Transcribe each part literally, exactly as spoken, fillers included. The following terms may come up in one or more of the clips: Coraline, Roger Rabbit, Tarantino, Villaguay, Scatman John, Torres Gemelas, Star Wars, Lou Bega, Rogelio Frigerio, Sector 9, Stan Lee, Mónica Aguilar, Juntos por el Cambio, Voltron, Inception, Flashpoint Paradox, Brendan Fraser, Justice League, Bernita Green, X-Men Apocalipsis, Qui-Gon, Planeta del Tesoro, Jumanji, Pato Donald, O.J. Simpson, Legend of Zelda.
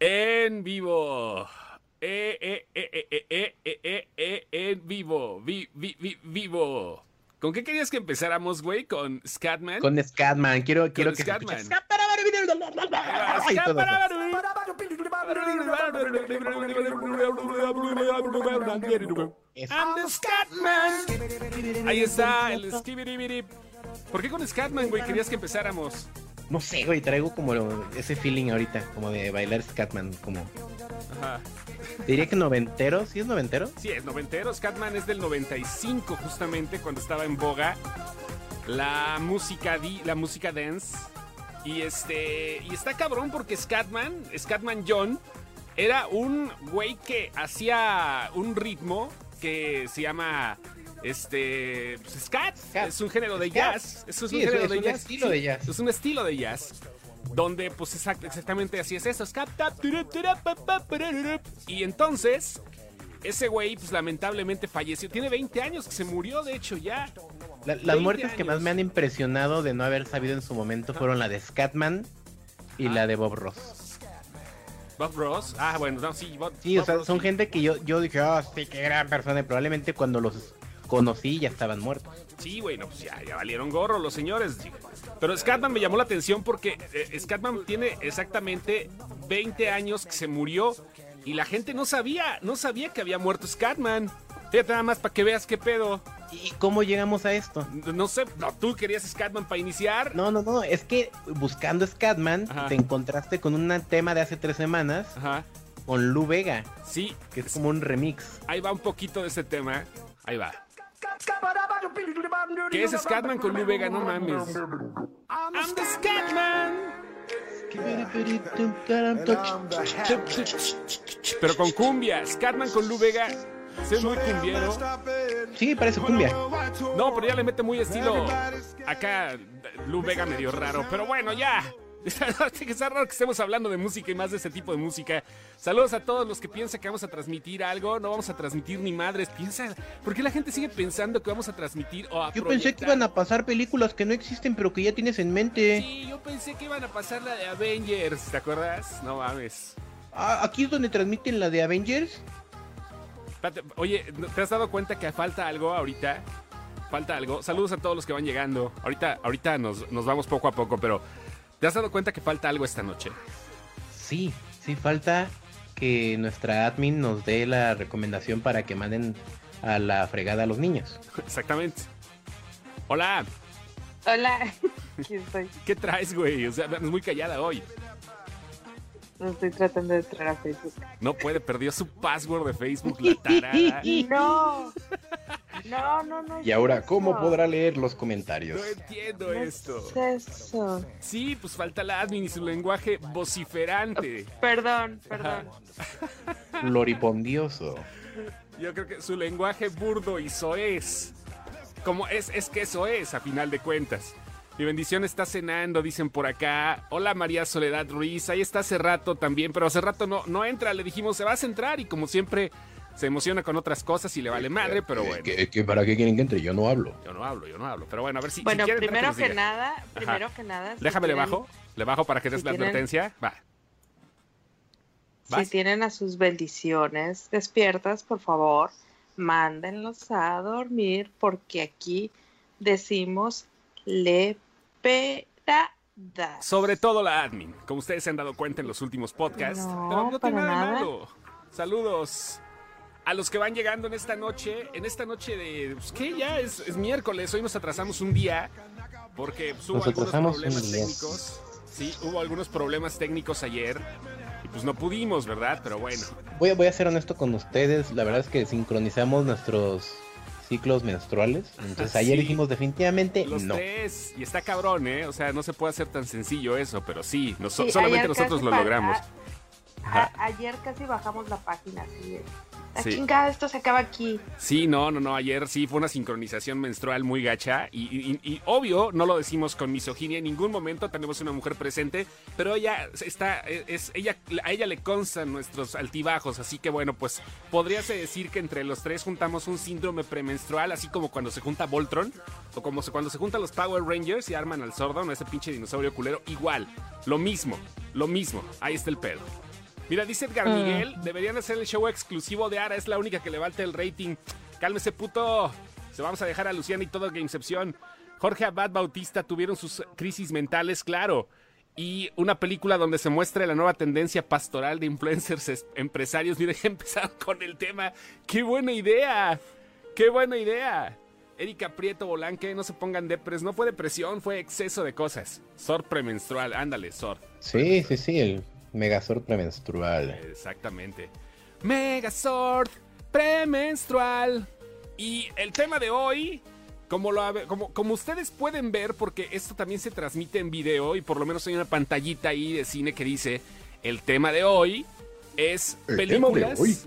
En vivo. Eh, eh, eh, eh, eh, eh, eh, eh, eh, en vivo. Vi, vi, vi, vivo. ¿Con qué querías que empezáramos, güey? ¿Con Scatman? Con Scatman. Quiero, Con quiero que Scatman. Se I'm the Scatman. Ahí está el skibiribirib. ¿Por qué con Scatman, güey, querías que empezáramos? No sé, güey, traigo como lo, ese feeling ahorita, como de bailar Scatman, como... Ajá. Diría que noventero, ¿sí es noventero? Sí, es noventero. Scatman es del noventa y cinco, justamente, cuando estaba en boga la música, di, la música dance. Y este y está cabrón porque Scatman, Scatman John, era un güey que hacía un ritmo que se llama... Este. Pues, scat, scat es un género de scat. jazz. Eso es sí, un género es de, un jazz. Estilo sí, de jazz. Es un estilo de jazz. Donde, pues, exact, exactamente así es eso. Scat, tap, tira, tira, pa, pa, pa, y entonces, ese güey, pues, lamentablemente falleció. Tiene veinte años que se murió, de hecho, ya. La, las muertes años. que más me han impresionado de no haber sabido en su momento fueron la de Scatman y ah. la de Bob Ross. Bob Ross, ah, bueno, no, sí. Bob, sí, Bob o sea, Ross, son sí. gente que yo, yo dije, oh, sí, qué gran persona. Y probablemente cuando los conocí ya estaban muertos. Sí, güey, no, pues ya, ya valieron gorro los señores. Pero Scatman me llamó la atención porque eh, Scatman tiene exactamente veinte años que se murió y la gente no sabía, no sabía que había muerto Scatman. Fíjate nada más para que veas qué pedo. ¿Y cómo llegamos a esto? No, no sé, no, tú querías Scatman para iniciar. No, no, no, es que buscando Scatman Ajá. te encontraste con un tema de hace tres semanas Ajá. con Lou Bega. Sí. Que es como un remix. Ahí va un poquito de ese tema, ahí va. ¿Qué es Scatman con Lou Bega? No mames. I'm the Scatman. Pero con cumbia. Scatman con Lou Vega. Es muy cumbiero. Sí, parece cumbia. No, pero ya le mete muy estilo. Acá Lou Vega medio raro. Pero bueno, ya. Está raro que estemos hablando de música y más de ese tipo de música. Saludos a todos los que piensan que vamos a transmitir algo. No vamos a transmitir ni madres. Piensa, ¿por qué la gente sigue pensando que vamos a transmitir o a Yo proyectar? Pensé que iban a pasar películas que no existen pero que ya tienes en mente. Sí, yo pensé que iban a pasar la de Avengers, ¿te acuerdas? No mames. Ah, ¿aquí es donde transmiten la de Avengers? Oye, ¿te has dado cuenta que falta algo ahorita? Falta algo. Saludos a todos los que van llegando. Ahorita, ahorita nos, nos vamos poco a poco, pero... ¿Te has dado cuenta que falta algo esta noche? Sí, sí, falta que nuestra admin nos dé la recomendación para que manden a la fregada a los niños. Exactamente. Hola. Hola. Aquí estoy. ¿Qué traes, güey? O sea, es muy callada hoy. No estoy tratando de entrar a Facebook. No puede, perdió su password de Facebook, la tarada. No. No, no, no. Y ahora, ¿cómo eso? Podrá leer los comentarios? No entiendo no esto. Es eso. Sí, pues falta la admin y su lenguaje vociferante. Oh, perdón, perdón. Loripondioso. Yo creo que su lenguaje burdo y soez. Como es, es que eso es, a final de cuentas. Mi bendición está cenando, dicen por acá. Hola María Soledad Ruiz, ahí está hace rato también, pero hace rato no, no entra, le dijimos, se va a centrar y como siempre... Se emociona con otras cosas y le vale madre, pero bueno. ¿Qué, qué, ¿Para qué quieren que entre? Yo no hablo. Yo no hablo, yo no hablo. Pero bueno, a ver si. Bueno, si quieren, primero que, que nada, primero Ajá. que nada. Si Déjame quieren, le bajo, le bajo para que si des la tienen, advertencia. Va. ¿Vas? Si tienen a sus bendiciones despiertas, por favor, mándenlos a dormir, porque aquí decimos leperada. Sobre todo la admin, como ustedes se han dado cuenta en los últimos podcasts. No, no tiene nada de malo. Saludos. A los que van llegando en esta noche, en esta noche de... Pues, ¿Qué? Ya es, es miércoles, hoy nos atrasamos un día, porque pues, hubo nos algunos problemas técnicos. Sí, hubo algunos problemas técnicos ayer, y pues no pudimos, ¿verdad? Pero bueno. Voy, voy a ser honesto con ustedes, la verdad es que sincronizamos nuestros ciclos menstruales, entonces ayer sí. dijimos definitivamente Los no. tres, y está cabrón, ¿eh? O sea, no se puede hacer tan sencillo eso, pero sí, nos, sí solamente nosotros lo logramos. A, ayer casi bajamos la página, sí, ¿eh? La sí. chingada, esto se acaba aquí. Sí, no, no, no, ayer sí fue una sincronización menstrual muy gacha y, y, y, y obvio, no lo decimos con misoginia, en ningún momento tenemos una mujer presente, pero ella está, es, ella, a ella le constan nuestros altibajos, así que bueno, pues podríase decir que entre los tres juntamos un síndrome premenstrual, así como cuando se junta Voltron, o como se, cuando se juntan los Power Rangers y arman al Zordon, ese pinche dinosaurio culero, igual, lo mismo, lo mismo, ahí está el pedo. Mira, dice Edgar Miguel, mm. deberían hacer el show exclusivo de Ara, es la única que levanta el rating. Cálmese, puto. Se vamos a dejar a Luciana y todo Gamecepción. Jorge Abad Bautista, tuvieron sus crisis mentales, claro. Y una película donde se muestra la nueva tendencia pastoral de influencers empresarios. Mira, ya empezaron con el tema. ¡Qué buena idea! ¡Qué buena idea! Erika Prieto Bolanque, no se pongan depres. No fue depresión, fue exceso de cosas. Sor premenstrual, ándale, Sor. Sí, sí, sí, el Megazord premenstrual. Exactamente. Megazord premenstrual. Y el tema de hoy, como, lo, como, como ustedes pueden ver, porque esto también se transmite en video y por lo menos hay una pantallita ahí de cine que dice, el tema de hoy es el películas, de hoy.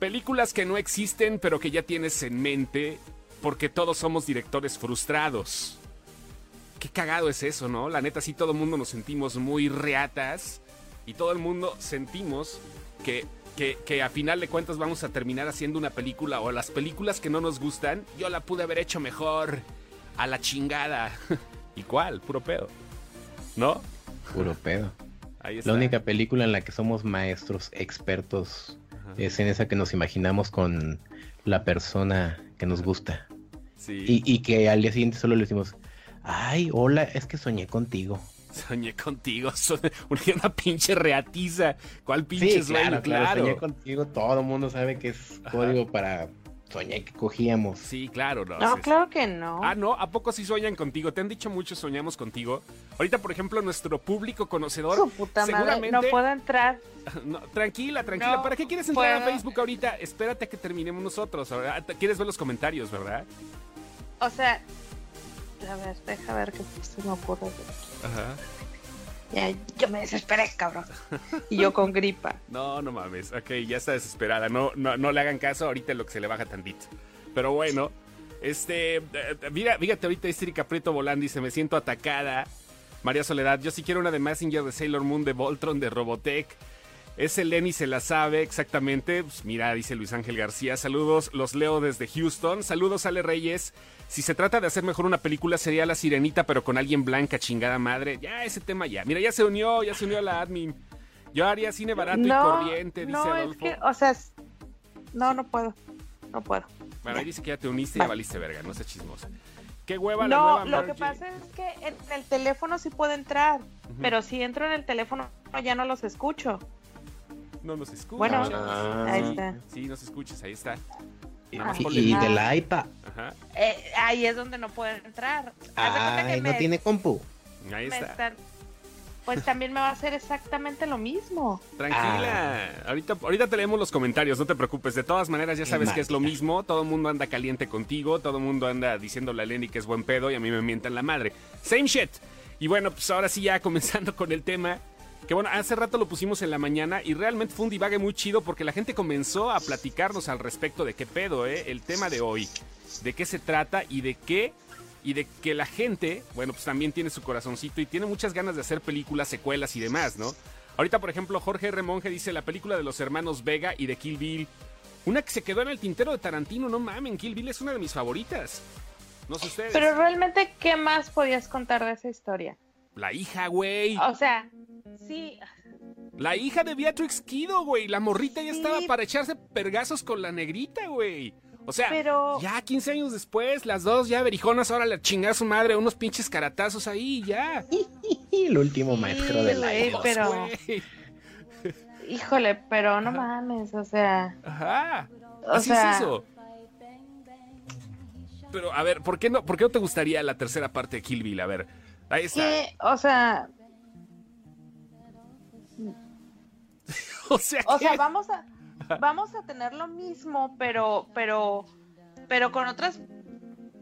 películas que no existen pero que ya tienes en mente, porque todos somos directores frustrados. Qué cagado es eso, ¿no? La neta, sí, todo el mundo nos sentimos muy reatas y todo el mundo sentimos que, que, que a final de cuentas vamos a terminar haciendo una película o las películas que no nos gustan, yo la pude haber hecho mejor, a la chingada. ¿Y cuál? Puro pedo, ¿no? Puro pedo. Ahí está. La única película en la que somos maestros expertos, ajá, es en esa que nos imaginamos con la persona que nos gusta. Sí. Y, y que al día siguiente solo le decimos, ay, hola, es que soñé contigo. Soñé contigo, soñé una pinche reatiza. ¿Cuál pinche sí, sueño? Claro, claro. Soñé contigo, todo el mundo sabe que es código, ajá, para soñé que cogíamos. Sí, claro. No, no, claro que no. Ah, ¿no? ¿A poco sí sueñan contigo? ¿Te han dicho mucho soñamos contigo? Ahorita, por ejemplo, nuestro público conocedor... Su puta seguramente... madre, no puedo entrar. No, tranquila, tranquila. No, ¿para qué quieres entrar puedo. a Facebook ahorita? Espérate a que terminemos nosotros, ¿verdad? ¿Quieres ver los comentarios, verdad? O sea... A ver, deja ver qué se me ocurre. Ajá. Ya, yo me desesperé, cabrón. Y yo con gripa. No, no mames. Ok, ya está desesperada. No, no, no le hagan caso ahorita en lo que se le baja tantito. Pero bueno, este... Mira, fíjate ahorita, Histérica Prieto Volán dice, me siento atacada. María Soledad, yo sí quiero una de Mazinger, de Sailor Moon, de Voltron, de Robotech. Ese Lenny se la sabe exactamente. Pues mira, dice Luis Ángel García, saludos, los leo desde Houston. Saludos, Ale Reyes. Si se trata de hacer mejor una película, sería La Sirenita, pero con alguien blanca, chingada madre. Ya, ese tema ya. Mira, ya se unió, ya se unió a la admin. Yo haría cine barato no, y corriente, no, dice Adolfo. Es que, o sea, no, no puedo, no puedo. Bueno, ahí dice que ya te uniste y ya valiste verga, no seas chismosa. Qué hueva la nueva. No, lo que pasa es que en el teléfono sí puedo entrar, uh-huh, pero si entro en el teléfono ya no los escucho. No nos escuchas. Bueno, ah, ahí está. Sí, nos escuchas, ahí está. Ajá. Y, y de la iPad. Ajá. Eh, ahí es donde no puedo entrar. Ah, que no me, tiene compu. Ahí está. Están, pues también me va a hacer exactamente lo mismo. Tranquila. Ah. Ahorita, ahorita te leemos los comentarios, no te preocupes. De todas maneras, ya sabes que es lo mismo. Todo el mundo anda caliente contigo. Todo el mundo anda diciéndole a Lenny que es buen pedo y a mí me mientan la madre. Same shit. Y bueno, pues ahora sí, ya comenzando con el tema. Que bueno, hace rato lo pusimos en la mañana y realmente fue un divague muy chido porque la gente comenzó a platicarnos al respecto de qué pedo, ¿eh? El tema de hoy, de qué se trata y de qué, y de que la gente, bueno, pues también tiene su corazoncito y tiene muchas ganas de hacer películas, secuelas y demás, ¿no? Ahorita, por ejemplo, Jorge R. Monge dice la película de los hermanos Vega y de Kill Bill, una que se quedó en el tintero de Tarantino, no mamen, Kill Bill es una de mis favoritas, no sé ustedes. Pero realmente, ¿qué más podías contar de esa historia? La hija, güey. O sea, sí. La hija de Beatrix Kido, güey. La morrita sí. ya estaba para echarse pergazos con la negrita, güey. O sea, pero... ya quince años después, las dos ya verijonas, ahora le chingada a su madre unos pinches caratazos ahí, ya. El último maestro sí, de la hija. Pero... Híjole, pero no ajá. mames, o sea. Ajá. O Así sea... es eso. Pero, a ver, ¿por qué no, por qué no te gustaría la tercera parte de Kill Bill? A ver. Ahí está. ¿Qué? O sea, o sea, o sea vamos, a, vamos a tener lo mismo, pero, pero, pero con otras,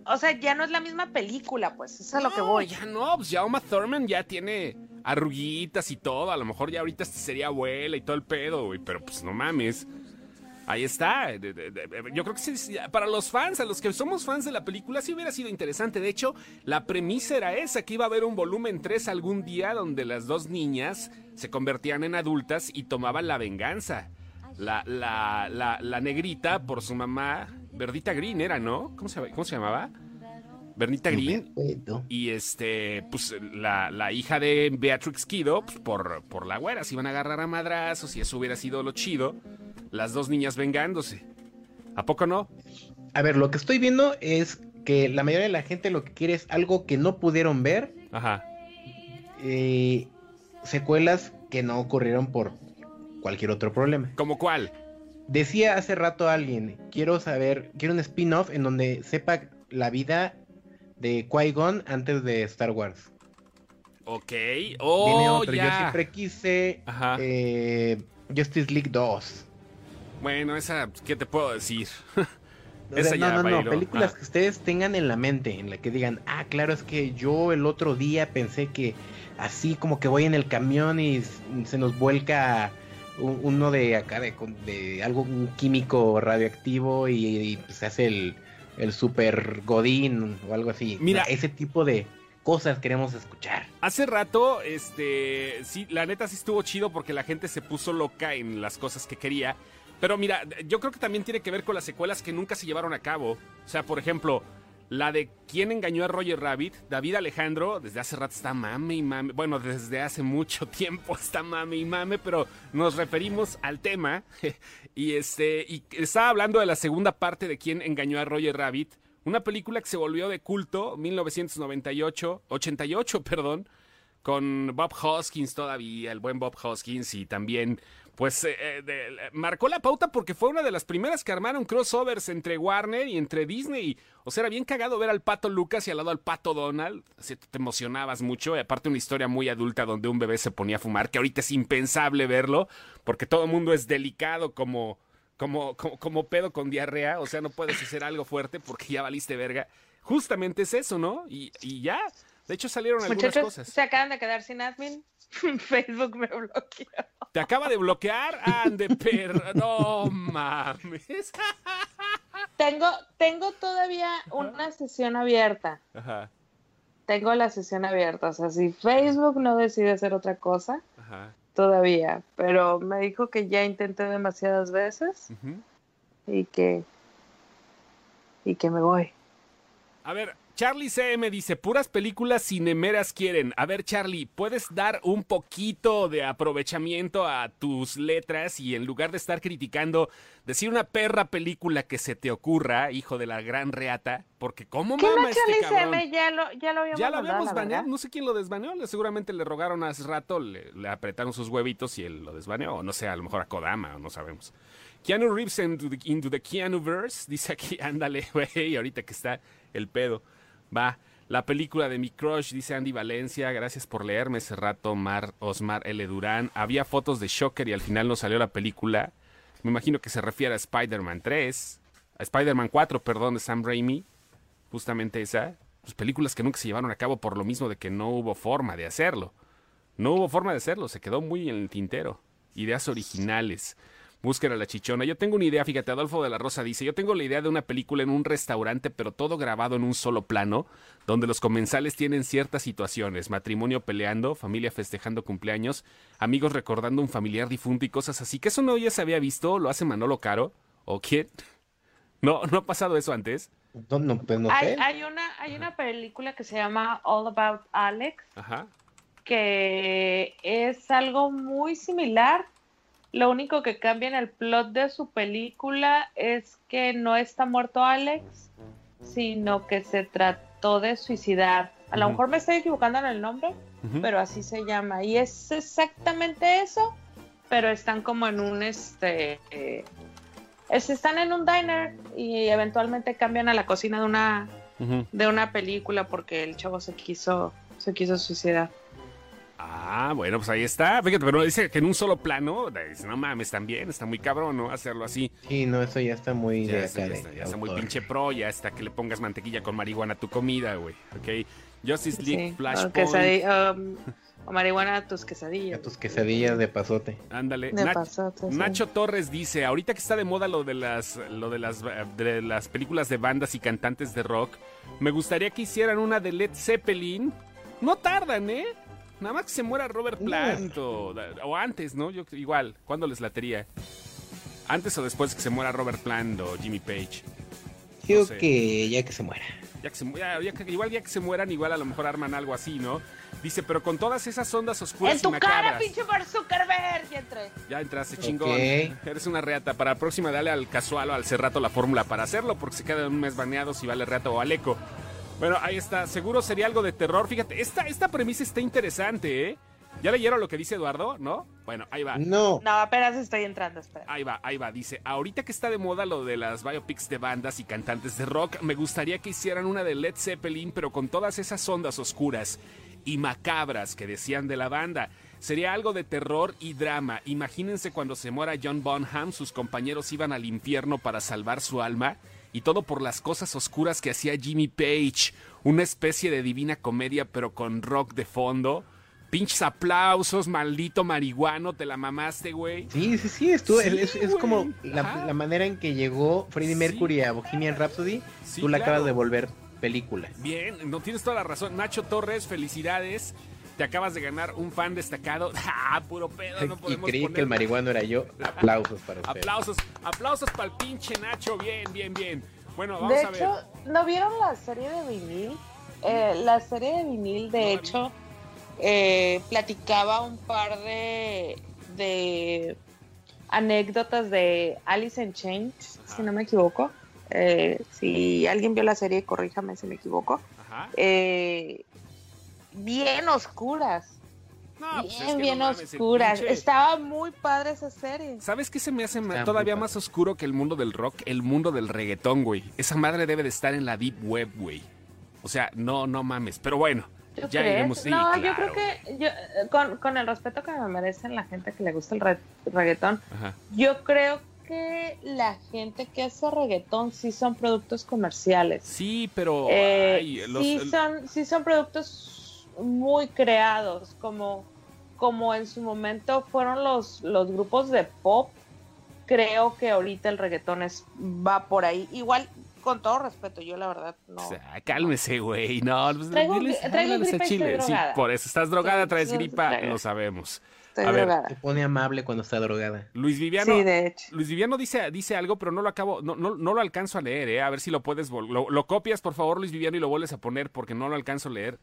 o sea, ya no es la misma película, pues, eso es no, a lo que voy. Ya no, pues ya Uma Thurman ya tiene arruguitas y todo, a lo mejor ya ahorita sería abuela y todo el pedo, güey, pero pues no mames. Ahí está, yo creo que sí, para los fans, a los que somos fans de la película sí hubiera sido interesante, de hecho la premisa era esa, que iba a haber un volumen tres algún día donde las dos niñas se convertían en adultas y tomaban la venganza, la, la, la, la negrita por su mamá, Bernita Green era, ¿no? ¿Cómo se, cómo se llamaba? Bernita Green y este, pues la, la hija de Beatrix Kido, pues, por, por la güera, se iban a agarrar a madrazos y eso hubiera sido lo chido, las dos niñas vengándose. ¿A poco no? A ver, lo que estoy viendo es que la mayoría de la gente lo que quiere es algo que no pudieron ver. Ajá. Eh, secuelas que no ocurrieron por cualquier otro problema. ¿Cómo cuál? Decía hace rato alguien, quiero saber, quiero un spin-off en donde sepa la vida de Qui-Gon antes de Star Wars. Ok, oh, Viene otro. Ya. Yo siempre quise eh, Justice League dos. Bueno, esa, ¿qué te puedo decir? No, esa no, ya no, no, películas Ajá. que ustedes tengan en la mente, en la que digan, ah, claro, es que yo el otro día pensé que así como que voy en el camión y se nos vuelca uno de acá, de, de algo, un químico radioactivo y, y se hace el, el super godín o algo así. Mira, ese tipo de cosas queremos escuchar. Hace rato, este, sí, la neta sí estuvo chido porque la gente se puso loca en las cosas que quería. Pero mira, yo creo que también tiene que ver con las secuelas que nunca se llevaron a cabo. O sea, por ejemplo, la de ¿Quién engañó a Roger Rabbit? David Alejandro, desde hace rato está mame y mame. Bueno, desde hace mucho tiempo está mame y mame, pero nos referimos al tema. Y este y estaba hablando de la segunda parte de ¿Quién engañó a Roger Rabbit? Una película que se volvió de culto, mil novecientos ochenta y ocho, con Bob Hoskins todavía, el buen Bob Hoskins, y también... Pues eh, eh, de, marcó la pauta porque fue una de las primeras que armaron crossovers entre Warner y entre Disney. O sea, era bien cagado ver al Pato Lucas y al lado al Pato Donald. Así te emocionabas mucho. Y aparte una historia muy adulta donde un bebé se ponía a fumar, que ahorita es impensable verlo. Porque todo el mundo es delicado como, como, como, como pedo con diarrea. O sea, no puedes hacer algo fuerte porque ya valiste verga. Justamente es eso, ¿no? Y, y ya. De hecho salieron Muchachos, algunas cosas. Se acaban de quedar sin admin. Facebook me bloqueó. ¿Te acaba de bloquear? Ande, perra. No mames. Tengo, tengo todavía una sesión abierta. Ajá. Tengo la sesión abierta. O sea, si Facebook no decide hacer otra cosa, Ajá. todavía. Pero me dijo que ya intenté demasiadas veces uh-huh. y que y que me voy. A ver. Charlie C M dice, puras películas cinemeras quieren. A ver, Charlie, ¿puedes dar un poquito de aprovechamiento a tus letras y en lugar de estar criticando, decir una perra película que se te ocurra, hijo de la gran reata? Porque ¿cómo mama este cabrón? ¿Qué no, Charlie C M? Ya lo, ya lo habíamos, ya lo habíamos baneado, no sé quién lo desbaneó. Seguramente le rogaron hace rato, le, le apretaron sus huevitos y él lo desbaneó. O no sé, a lo mejor a Kodama, o no sabemos. Keanu Reeves into the, into the Keanuverse, dice aquí, ándale, güey, ahorita que está el pedo. Va, la película de mi crush, dice Andy Valencia, gracias por leerme ese rato, Mar, Osmar L. Durán. Había fotos de Shocker y al final no salió la película. Me imagino que se refiere a Spider-Man tres, a Spider-Man cuatro, perdón, de Sam Raimi. Justamente esa, pues películas que nunca se llevaron a cabo por lo mismo de que no hubo forma de hacerlo. No hubo forma de hacerlo, se quedó muy en el tintero. Ideas originales. Busquen a la chichona. Yo tengo una idea, fíjate, Adolfo de la Rosa dice, yo tengo la idea de una película en un restaurante, pero todo grabado en un solo plano, donde los comensales tienen ciertas situaciones, matrimonio peleando, familia festejando cumpleaños, amigos recordando un familiar difunto y cosas así. ¿Que eso no ya se había visto? ¿Lo hace Manolo Caro? ¿O quién? ¿No, no ha pasado eso antes? No, no, pues no sé. Hay, hay, una, hay una película que se llama All About Alex, Ajá. que es algo muy similar. Lo único que cambia en el plot de su película es que no está muerto Alex, sino que se trató de suicidar. A lo uh-huh. mejor me estoy equivocando en el nombre, uh-huh. pero así se llama. Y es exactamente eso, pero están como en un... este, eh, están en un diner y eventualmente cambian a la cocina de una, uh-huh. de una película porque el chavo se quiso, se quiso suicidar. Ah, bueno, pues ahí está. Fíjate, pero dice que en un solo plano, dice, no mames, también está muy cabrón, ¿no? Hacerlo así. Sí, no, eso ya está muy... Ya, de está, ya, está, ya está muy pinche pro, ya está que le pongas mantequilla con marihuana a tu comida, güey, ¿ok? Justice League, sí. Flashpoint... Um, o marihuana a tus quesadillas. A tus quesadillas de pasote. Ándale. De Nach- pasote, sí. Nacho Torres dice, ahorita que está de moda lo de las, lo de las, de las películas de bandas y cantantes de rock, me gustaría que hicieran una de Led Cepillín. No tardan, ¿eh? Nada más que se muera Robert Plant o, o antes, ¿no? Yo igual, ¿cuándo les latería? ¿Antes o después que se muera Robert Plant o Jimmy Page? Creo no sé. que ya que se muera. Ya que se, ya, ya, igual ya que se mueran, igual a lo mejor arman algo así, ¿no? Dice, pero con todas esas ondas oscuras y macabras. ¡En tu cara, pinche Mark Zuckerberg! Ya entré. Ya entraste, chingón. Okay. Eres una reata. Para la próxima, dale al Casual o al Cerrato la fórmula para hacerlo, porque se quedan un mes baneados si vale reata o Aleco. Bueno, ahí está. Seguro sería algo de terror. Fíjate, esta, esta premisa está interesante, ¿eh? ¿Ya leyeron lo que dice Eduardo? ¿No? Bueno, ahí va. No. No, apenas estoy entrando, espera. Ahí va, ahí va. Dice, ahorita que está de moda lo de las biopics de bandas y cantantes de rock, me gustaría que hicieran una de Led Zeppelin, pero con todas esas ondas oscuras y macabras que decían de la banda. Sería algo de terror y drama. Imagínense cuando se muera John Bonham, sus compañeros iban al infierno para salvar su alma, y todo por las cosas oscuras que hacía Jimmy Page. Una especie de Divina Comedia, pero con rock de fondo. Pinches aplausos, maldito marihuano, te la mamaste, güey. Sí, sí, sí, estuvo, sí es, es como la, la manera en que llegó Freddie Mercury, sí, a Bohemian Rhapsody, sí, tú la claro. acabas de volver película. Bien, no tienes toda la razón. Nacho Torres, felicidades. Te acabas de ganar un fan destacado. ¡Ah, puro pedo! No podemos y creí poner... que el marihuano era yo. Aplausos para usted. Aplausos, aplausos para el pinche Nacho. Bien, bien, bien. Bueno, vamos de a ver. De hecho, ¿no vieron la serie de vinil? Eh, la serie de vinil, de no, hecho... Eh, platicaba un par de, de anécdotas de Alice in Chains, ajá, si no me equivoco. Eh, si alguien vio la serie, corríjame si me equivoco. Ajá. Eh, bien oscuras. No, bien, pues es que bien no mames, oscuras. Estaba muy padre esa serie. ¿Sabes qué se me hace ma- todavía más oscuro que el mundo del rock? El mundo del reggaetón, güey. Esa madre debe de estar en la deep web, güey. O sea, no, no mames. Pero bueno. ¿Tú ya crees? Sí, no, claro. Yo creo que yo, con, con el respeto que me merecen la gente que le gusta el re- reggaetón, ajá, yo creo que la gente que hace reggaetón sí son productos comerciales. Sí, pero... Eh, ay, los, sí, el... son, sí son productos muy creados, como, como en su momento fueron los, los grupos de pop. Creo que ahorita el reggaetón es, va por ahí. Igual... Con todo respeto, yo la verdad no. O sea, cálmese, güey. No, pues, traigo, diles, traigo gripa a Chile. Sí, por eso estás drogada, traes estoy, gripa, estoy, lo sabemos. Estoy a drogada. Ver, se pone amable cuando está drogada. Luis Viviano. Sí, de hecho. Luis Viviano dice, dice algo, pero no lo acabo, no, no, no lo alcanzo a leer, eh. A ver si lo puedes vol- lo, lo copias, por favor, Luis Viviano, y lo vuelves a poner porque no lo alcanzo a leer.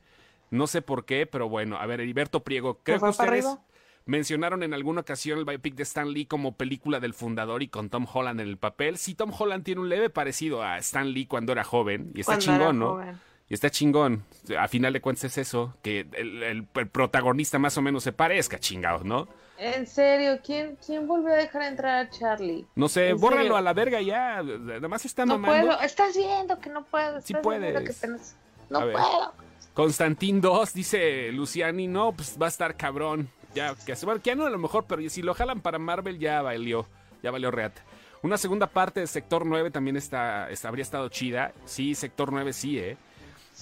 No sé por qué, pero bueno, a ver, Heriberto Priego, creo que ustedes arriba? Mencionaron en alguna ocasión el biopic de Stan Lee como película del fundador y con Tom Holland en el papel. Sí, Tom Holland tiene un leve parecido a Stan Lee cuando era joven. Y está chingón, ¿no? Joven. Y está chingón. A final de cuentas es eso, que el, el, el protagonista más o menos se parezca, chingados, ¿no? En serio, ¿quién, quién volvió a dejar entrar a Charlie? No sé, bórralo serio? A la verga ya. Nada más está no mamando. No puedo, estás viendo que no puedo. Sí puedes. Que tenés... No puedo. Constantín dos, dice Luciani, no, pues va a estar cabrón. Ya, que bueno, que no a lo mejor, pero si lo jalan para Marvel ya valió, ya valió reata. Una segunda parte de Sector nueve también está, está habría estado chida. Sí, Sector nueve sí, eh.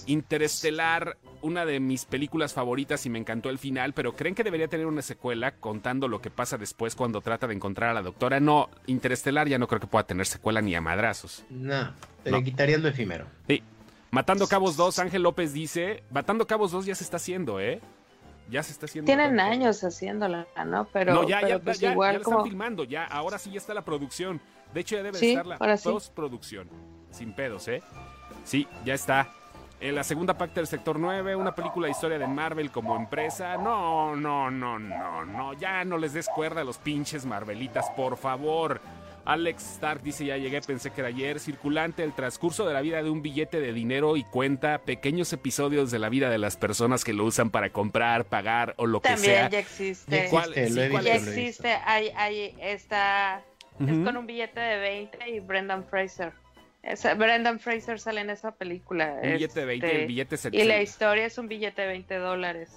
Interestelar, una de mis películas favoritas y me encantó el final, pero ¿creen que debería tener una secuela contando lo que pasa después cuando trata de encontrar a la doctora? No, Interestelar ya no creo que pueda tener secuela ni a madrazos. No, te no. le quitarían lo efímero. Sí. Matando Cabos dos, Ángel López dice, Matando Cabos dos ya se está haciendo, eh. Ya se está haciendo. Tienen años haciéndola, ¿no? Pero, no, ya, pero ya, pues ya, igual ya la como... están filmando, ya, ahora sí ya está la producción. De hecho, ya debe sí, estar la postproducción. Sí. Sin pedos, ¿eh? Sí, ya está. En la segunda parte del Sector nueve, una película de historia de Marvel como empresa. No, no, no, no, no. Ya no les des cuerda a los pinches Marvelitas, por favor. Alex Stark dice, ya llegué, pensé que era ayer. Circulante, el transcurso de la vida de un billete de dinero y cuenta pequeños episodios de la vida de las personas que lo usan para comprar, pagar o lo también que sea. También ya existe. Ya ¿cuál, existe, sí, visto, ya existe. Hay, hay esta, uh-huh. Es con un billete de veinte y Brendan Fraser. Es, Brendan Fraser sale en esa película. Un billete este, de veinte, el billete se y la historia es un billete de veinte dólares.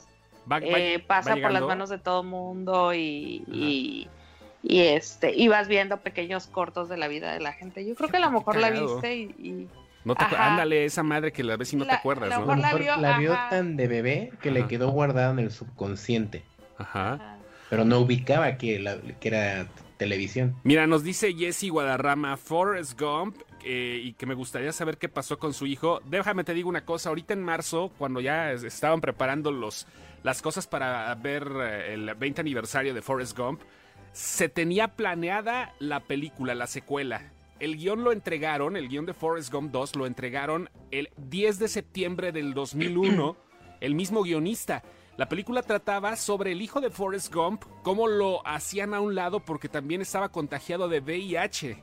Va, va, eh, pasa por las manos de todo mundo y... Uh-huh. y Y este, y vas viendo pequeños cortos de la vida de la gente. Yo creo que a lo mejor la viste y, y... No te ándale, esa madre que la ves y no la, te acuerdas, ¿no? A lo mejor la vio, la vio tan de bebé que ajá. le quedó guardada en el subconsciente. Ajá. Pero no ubicaba que, la, que era t- televisión. Mira, nos dice Jessy Guadarrama, Forrest Gump, eh, y que me gustaría saber qué pasó con su hijo. Déjame te digo una cosa, ahorita en marzo, cuando ya estaban preparando los, las cosas para ver el veinte aniversario de Forrest Gump, se tenía planeada la película, la secuela. El guión lo entregaron, el guión de Forrest Gump dos lo entregaron el diez de septiembre del dos mil uno, el mismo guionista. La película trataba sobre el hijo de Forrest Gump, cómo lo hacían a un lado porque también estaba contagiado de V I H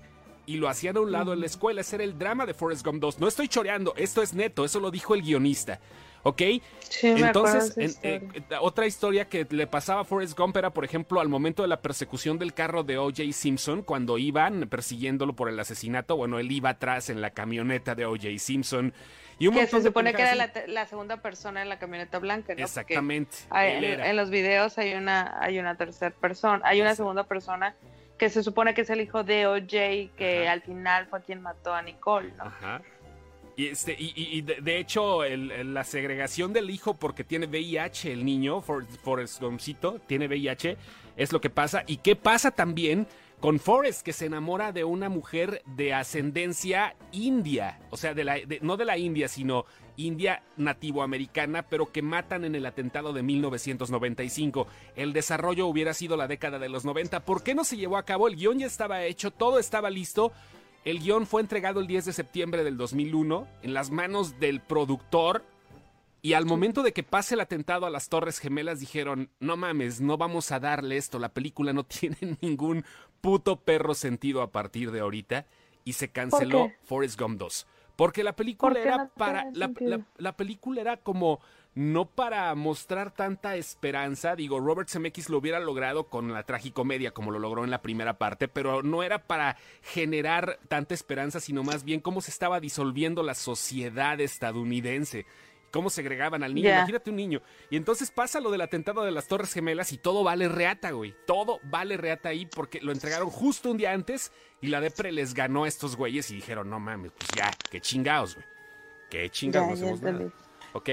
y lo hacían a un lado en la escuela. Ese era el drama de Forrest Gump dos. No estoy choreando, esto es neto, eso lo dijo el guionista. ¿Ok? Sí, me entonces, en, historia. Eh, otra historia que le pasaba a Forrest Gump era, por ejemplo, al momento de la persecución del carro de O J. Simpson, cuando iban persiguiéndolo por el asesinato, bueno, él iba atrás en la camioneta de O J. Simpson. Y un que se supone que era la, la segunda persona en la camioneta blanca, ¿no? Exactamente. Hay, en, en los videos hay una, hay una tercera persona, hay una segunda persona que se supone que es el hijo de O J, que ajá, al final fue quien mató a Nicole, ¿no? Ajá. Y, este, y, y de hecho, el, el, la segregación del hijo porque tiene V I H, el niño, Forrest Gumpcito, tiene V I H, es lo que pasa. ¿Y qué pasa también con Forrest, que se enamora de una mujer de ascendencia india? O sea, de la, de, no de la India, sino india nativoamericana, pero que matan en el atentado de mil novecientos noventa y cinco. El desarrollo hubiera sido la década de los noventa. ¿Por qué no se llevó a cabo? El guión ya estaba hecho, todo estaba listo. El guión fue entregado el diez de septiembre del dos mil uno en las manos del productor y al momento de que pase el atentado a las Torres Gemelas dijeron, no mames, no vamos a darle esto, la película no tiene ningún puto perro sentido a partir de ahorita y se canceló Forrest Gump dos. Porque la película era para, la, la, la película era como no para mostrar tanta esperanza, digo, Robert Zemeckis lo hubiera logrado con la tragicomedia como lo logró en la primera parte, pero no era para generar tanta esperanza, sino más bien cómo se estaba disolviendo la sociedad estadounidense, cómo segregaban al niño, yeah. Imagínate un niño, y entonces pasa lo del atentado de las Torres Gemelas y todo vale reata, güey, todo vale reata ahí porque lo entregaron justo un día antes y la depre les ganó a estos güeyes y dijeron, no mames, pues ya, qué chingados, güey, qué chingados, yeah, no hacemos nada, ¿ok?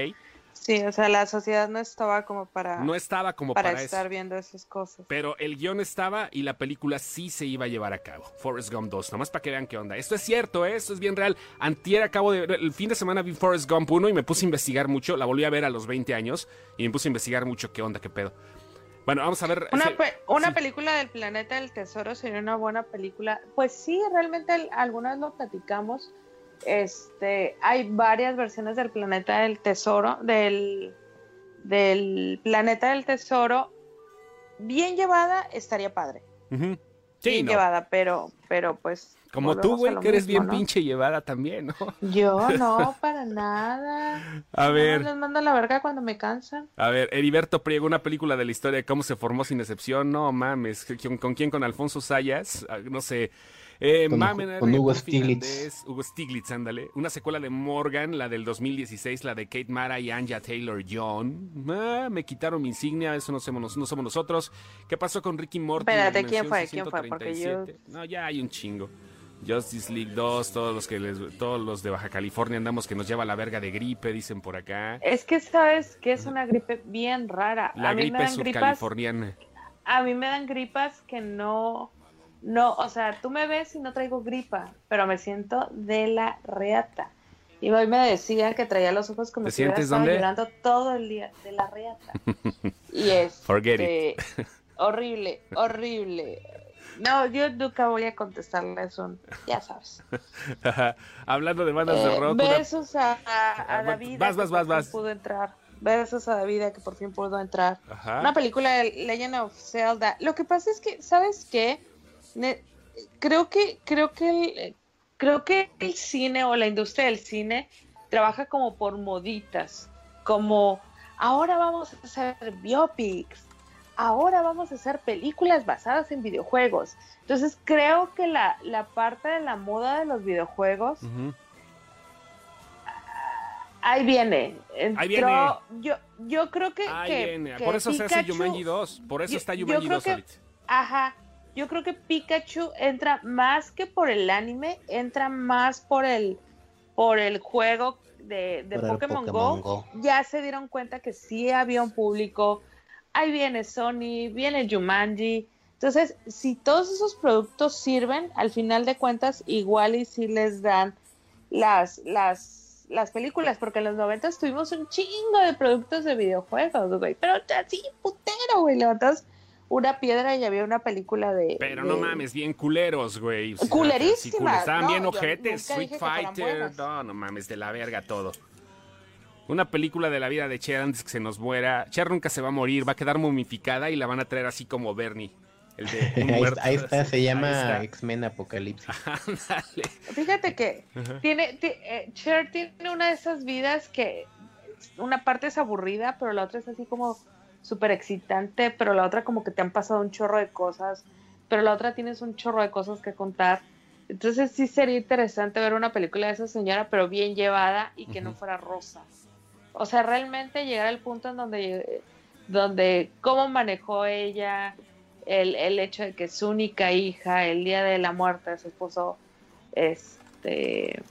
Sí, o sea, la sociedad no estaba como para... No estaba como para, para estar eso. Viendo esas cosas. Pero el guión estaba y la película sí se iba a llevar a cabo. Forrest Gump dos, nomás para que vean qué onda. Esto es cierto, ¿eh? Esto es bien real. Antier acabo de... El fin de semana vi Forrest Gump uno y me puse a investigar mucho. La volví a ver a los veinte años y me puse a investigar mucho qué onda, qué pedo. Bueno, vamos a ver... Una, pe una sí. película del Planeta del Tesoro sería una buena película. Pues sí, realmente algunas lo platicamos. Este, hay varias versiones del Planeta del Tesoro, del, del Planeta del Tesoro, bien llevada estaría padre. Uh-huh. Sí, bien no. llevada, pero, pero pues... Como tú, güey, que eres mismo, bien ¿no? pinche llevada también, ¿no? Yo no, para nada. A ver... No les mando la verga cuando me cansan. A ver, Heriberto Priego, una película de la historia de cómo se formó Sin Excepción, no mames, ¿con, con quién? ¿Con Alfonso Sayas? No sé... Eh, con, Mamen, con Hugo Stiglitz. Hugo Stiglitz, ándale. Una secuela de Morgan, la del dos mil dieciséis, la de Kate Mara y Anya Taylor-Joy. Ah, me quitaron mi insignia, eso no somos, no somos nosotros. ¿Qué pasó con Ricky Morty? Espérate, ¿quién fue? ¿Quién fue? Porque yo... No, ya hay un chingo. Justice League dos, todos los que les, todos los de Baja California andamos que nos lleva la verga de gripe, dicen por acá. Es que sabes que es una gripe bien rara. La a mí gripe me dan subcaliforniana. Gripas, a mí me dan gripas que no... No, o sea, tú me ves y no traigo gripa, pero me siento de la reata. Y hoy me decían que traía los ojos como si estuviera llorando todo el día, de la reata. Y es este, horrible, horrible. No, yo nunca voy a contestarles un, ya sabes. Hablando de bandas eh, de rock. Besos una... a, a, a David, vas, vas, vas, vas. Pudo entrar. Besos a David, que por fin pudo entrar. Ajá. Una película de Legend of Zelda. Lo que pasa es que, ¿sabes qué? creo que creo que el, creo que el cine o la industria del cine trabaja como por moditas, como ahora vamos a hacer biopics, ahora vamos a hacer películas basadas en videojuegos. Entonces creo que la, la parte de la moda de los videojuegos uh-huh. ahí viene. Entró, ahí viene. Yo, yo creo que, ahí que, viene. que por eso Pikachu, se hace Jumanji dos, por eso yo, está Jumanji dos que, ahorita. Ajá. Yo creo que Pikachu entra más que por el anime, entra más por el por el juego de, de Pokémon, Pokémon Go. Go. Ya se dieron cuenta que sí había un público. Ahí viene Sony, viene Jumanji. Entonces, si todos esos productos sirven, al final de cuentas, igual y sí les dan las, las, las películas. Porque en los noventas tuvimos un chingo de productos de videojuegos, güey. Pero así, putero, güey, levantados una piedra y había una película de... Pero de... no mames, bien culeros, güey. Culerísimas. Estaban no, bien ojetes, Street Fighter. No, no mames, de la verga todo. Una película de la vida de Cher antes que se nos muera. Cher nunca se va a morir, va a quedar momificada y la van a traer así como Bernie. El de un ahí, muerto, ahí está, así. Se llama X-Men Apocalipsis. Fíjate que tiene, eh, Cher tiene una de esas vidas que una parte es aburrida, pero la otra es así como súper excitante, pero la otra como que te han pasado un chorro de cosas, pero la otra tienes un chorro de cosas que contar. Entonces sí sería interesante ver una película de esa señora, pero bien llevada y que uh-huh. no fuera rosa. O sea, realmente llegar al punto en donde, donde cómo manejó ella... El, el hecho de que su única hija, el día de la muerte de su esposo, este,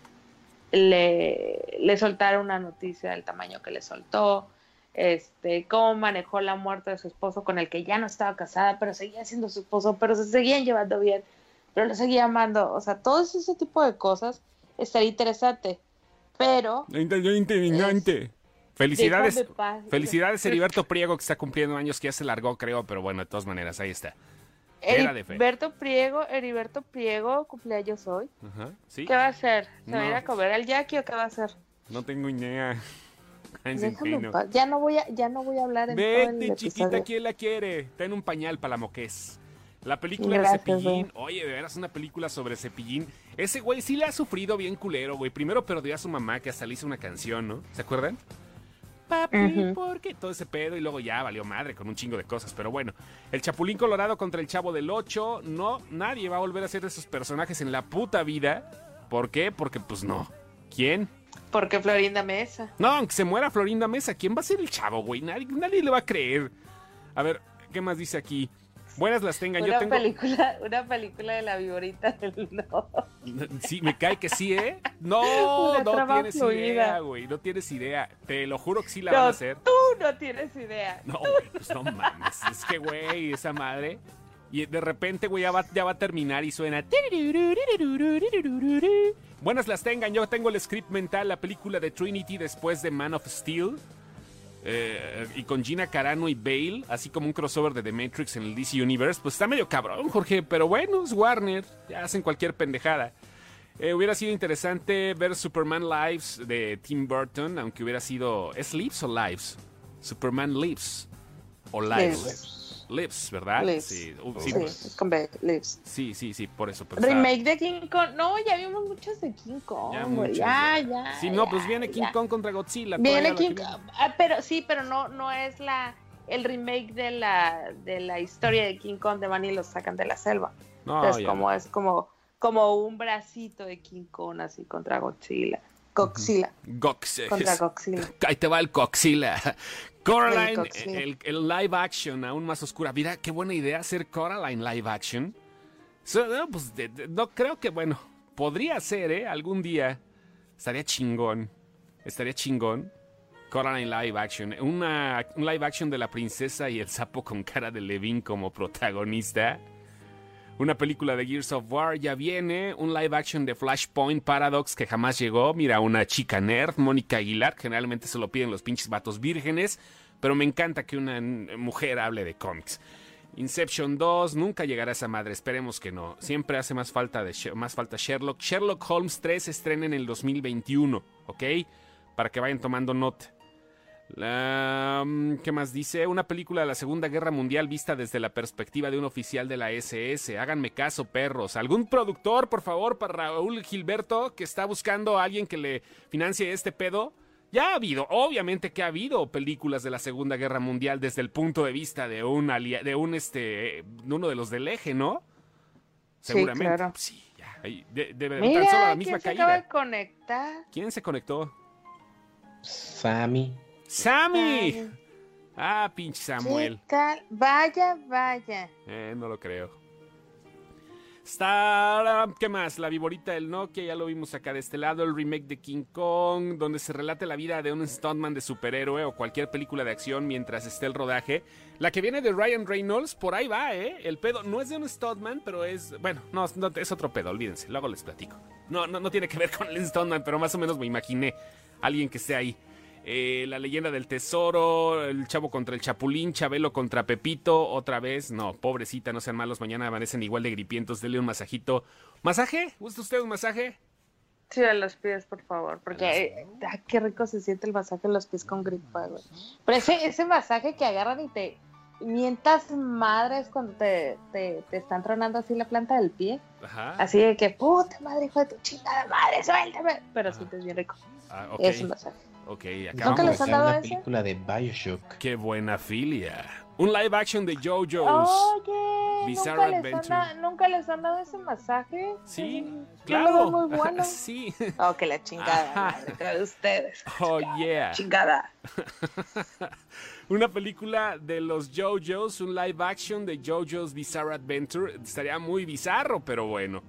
le, le soltaron una noticia del tamaño que le soltó, este, cómo manejó la muerte de su esposo con el que ya no estaba casada, pero seguía siendo su esposo, pero se seguían llevando bien, pero lo seguía amando. O sea, todo ese tipo de cosas estaría interesante, pero... Interesante. Felicidades, felicidades Heriberto Priego, que está cumpliendo años, que ya se largó, creo, pero bueno, de todas maneras, ahí está. Era de fe. Heriberto Priego, Heriberto Priego, cumpleaños hoy. Ajá, ¿sí? ¿Qué va a hacer? ¿Se no. va a ir a comer al Jackie o qué va a hacer? No tengo idea. Déjame, ya no voy a, ya no voy a hablar en Vete, todo el episodio. Chiquita, ¿quién la quiere? Ten un pañal para la moquez. La película Gracias, de Cepillín, eh. oye, de veras, una película sobre Cepillín. Ese güey sí le ha sufrido bien culero, güey. Primero perdió a su mamá, que hasta le hizo una canción, ¿no? ¿Se acuerdan? Papi, uh-huh. porque todo ese pedo y luego ya valió madre con un chingo de cosas, pero bueno, el Chapulín Colorado contra el Chavo del Ocho, no, nadie va a volver a hacer esos personajes en la puta vida. ¿Por qué? Porque pues no. ¿Quién? Porque Florinda Mesa. No, aunque se muera Florinda Mesa, ¿quién va a ser el Chavo, güey? Nadie, nadie le va a creer. A ver, ¿qué más dice aquí? Buenas las tengan, una yo tengo... Película, una película de la viborita del no. Sí, me cae que sí, ¿eh? No, una no tienes fluida. idea, güey, no tienes idea. Te lo juro que sí la no, van a hacer. Tú no tienes idea. No, güey, pues no mames. Es que, güey, esa madre. Y de repente, güey, ya va, ya va a terminar y suena... Buenas las tengan, yo tengo el script mental, la película de Trinity después de Man of Steel... Eh, y con Gina Carano y Bale, así como un crossover de The Matrix en el D C Universe, pues está medio cabrón, Jorge, pero bueno, es Warner, ya hacen cualquier pendejada. Eh, hubiera sido interesante ver Superman Lives de Tim Burton, aunque hubiera sido... ¿Es Lives o Lives? Superman Lives o Lives. Lives, Lives ¿verdad? Lives. Sí, uh, sí, sí, es con B, Lives. Sí, sí, sí, por eso pensaba. Remake de King Kong, no, ya vimos muchos de King Kong, ya, muchos, ya, ya, ya. Sí, no, ya, pues viene King ya. Kong contra Godzilla. Viene King Kong, ah, pero sí, pero no, no es la el remake de la de la historia de King Kong de Van y los sacan de la selva. No, entonces ya. como es como como un bracito de King Kong así contra Godzilla. Godzilla. Godzilla. Contra Godzilla. Ahí te va el Godzilla. Coraline, el, el, el live action aún más oscura. Mira, qué buena idea hacer Coraline live action. So, no, pues, de, de, no creo que, bueno, podría ser, ¿eh? Algún día. Estaría chingón. Estaría chingón. Coraline live action. Una, un live action de la princesa y el sapo con cara de Levin como protagonista. Una película de Gears of War ya viene, un live action de Flashpoint Paradox que jamás llegó, mira, una chica nerd, Mónica Aguilar, generalmente se lo piden los pinches vatos vírgenes, pero me encanta que una mujer hable de cómics. Inception dos, nunca llegará esa madre, esperemos que no, siempre hace más falta, de más falta Sherlock. Sherlock Holmes tres se estrena en el dos mil veintiuno, ¿ok? Para que vayan tomando nota. La, ¿qué más dice? Una película de la Segunda Guerra Mundial vista desde la perspectiva de un oficial de la ese ese. Háganme caso, perros. ¿Algún productor, por favor, para Raúl Gilberto, que está buscando a alguien que le financie este pedo? Ya ha habido, obviamente que ha habido películas de la Segunda Guerra Mundial desde el punto de vista de un alia, de un este, uno de los del eje, ¿no? Seguramente. Sí, claro. Sí, ya. De, de, de, Mira, tan solo la misma ¿quién se caída. Acaba de conectar? ¿Quién se conectó? Sammy. ¡Sammy! Ay. Ah, pinche Samuel. Chica, vaya, vaya. Eh, no lo creo. Está... ¿Qué más? La viborita del Nokia, ya lo vimos acá de este lado. El remake de King Kong, donde se relata la vida de un stuntman de superhéroe o cualquier película de acción mientras esté el rodaje. La que viene de Ryan Reynolds, por ahí va, ¿eh? El pedo no es de un stuntman, pero es... Bueno, no, no es otro pedo, olvídense. Luego les platico. No, no, no tiene que ver con el stuntman, pero más o menos me imaginé alguien que esté ahí. eh, La Leyenda del Tesoro, El Chavo contra el Chapulín, Chabelo contra Pepito, otra vez, no, pobrecita, no sean malos, mañana amanecen igual de gripientos, denle un masajito. ¿Masaje? ¿Gusta usted un masaje? Sí, a los pies, por favor, porque eh, ah, qué rico se siente el masaje en los pies con gripa, güey. Pero ese, ese masaje que agarran y te mientas madres cuando te, te, te están tronando así la planta del pie. Ajá. Así de que, puta madre, hijo de tu chingada madre, suéltame. Pero ajá, sientes bien rico. Ah, okay. Es un masaje. Ok, acá vamos a ver una película de Bioshock. Qué buena filia. Un live action de JoJo's. Oye, Bizarre ¿nunca Adventure. Les da, ¿Nunca les han dado ese masaje? Sí, sí, claro. Muy bueno. Sí. Oh, que la chingada. Madre, de ustedes. Oh, chingada, yeah. Chingada. Una película de los JoJo's, un live action de JoJo's Bizarre Adventure. Estaría muy bizarro, pero bueno.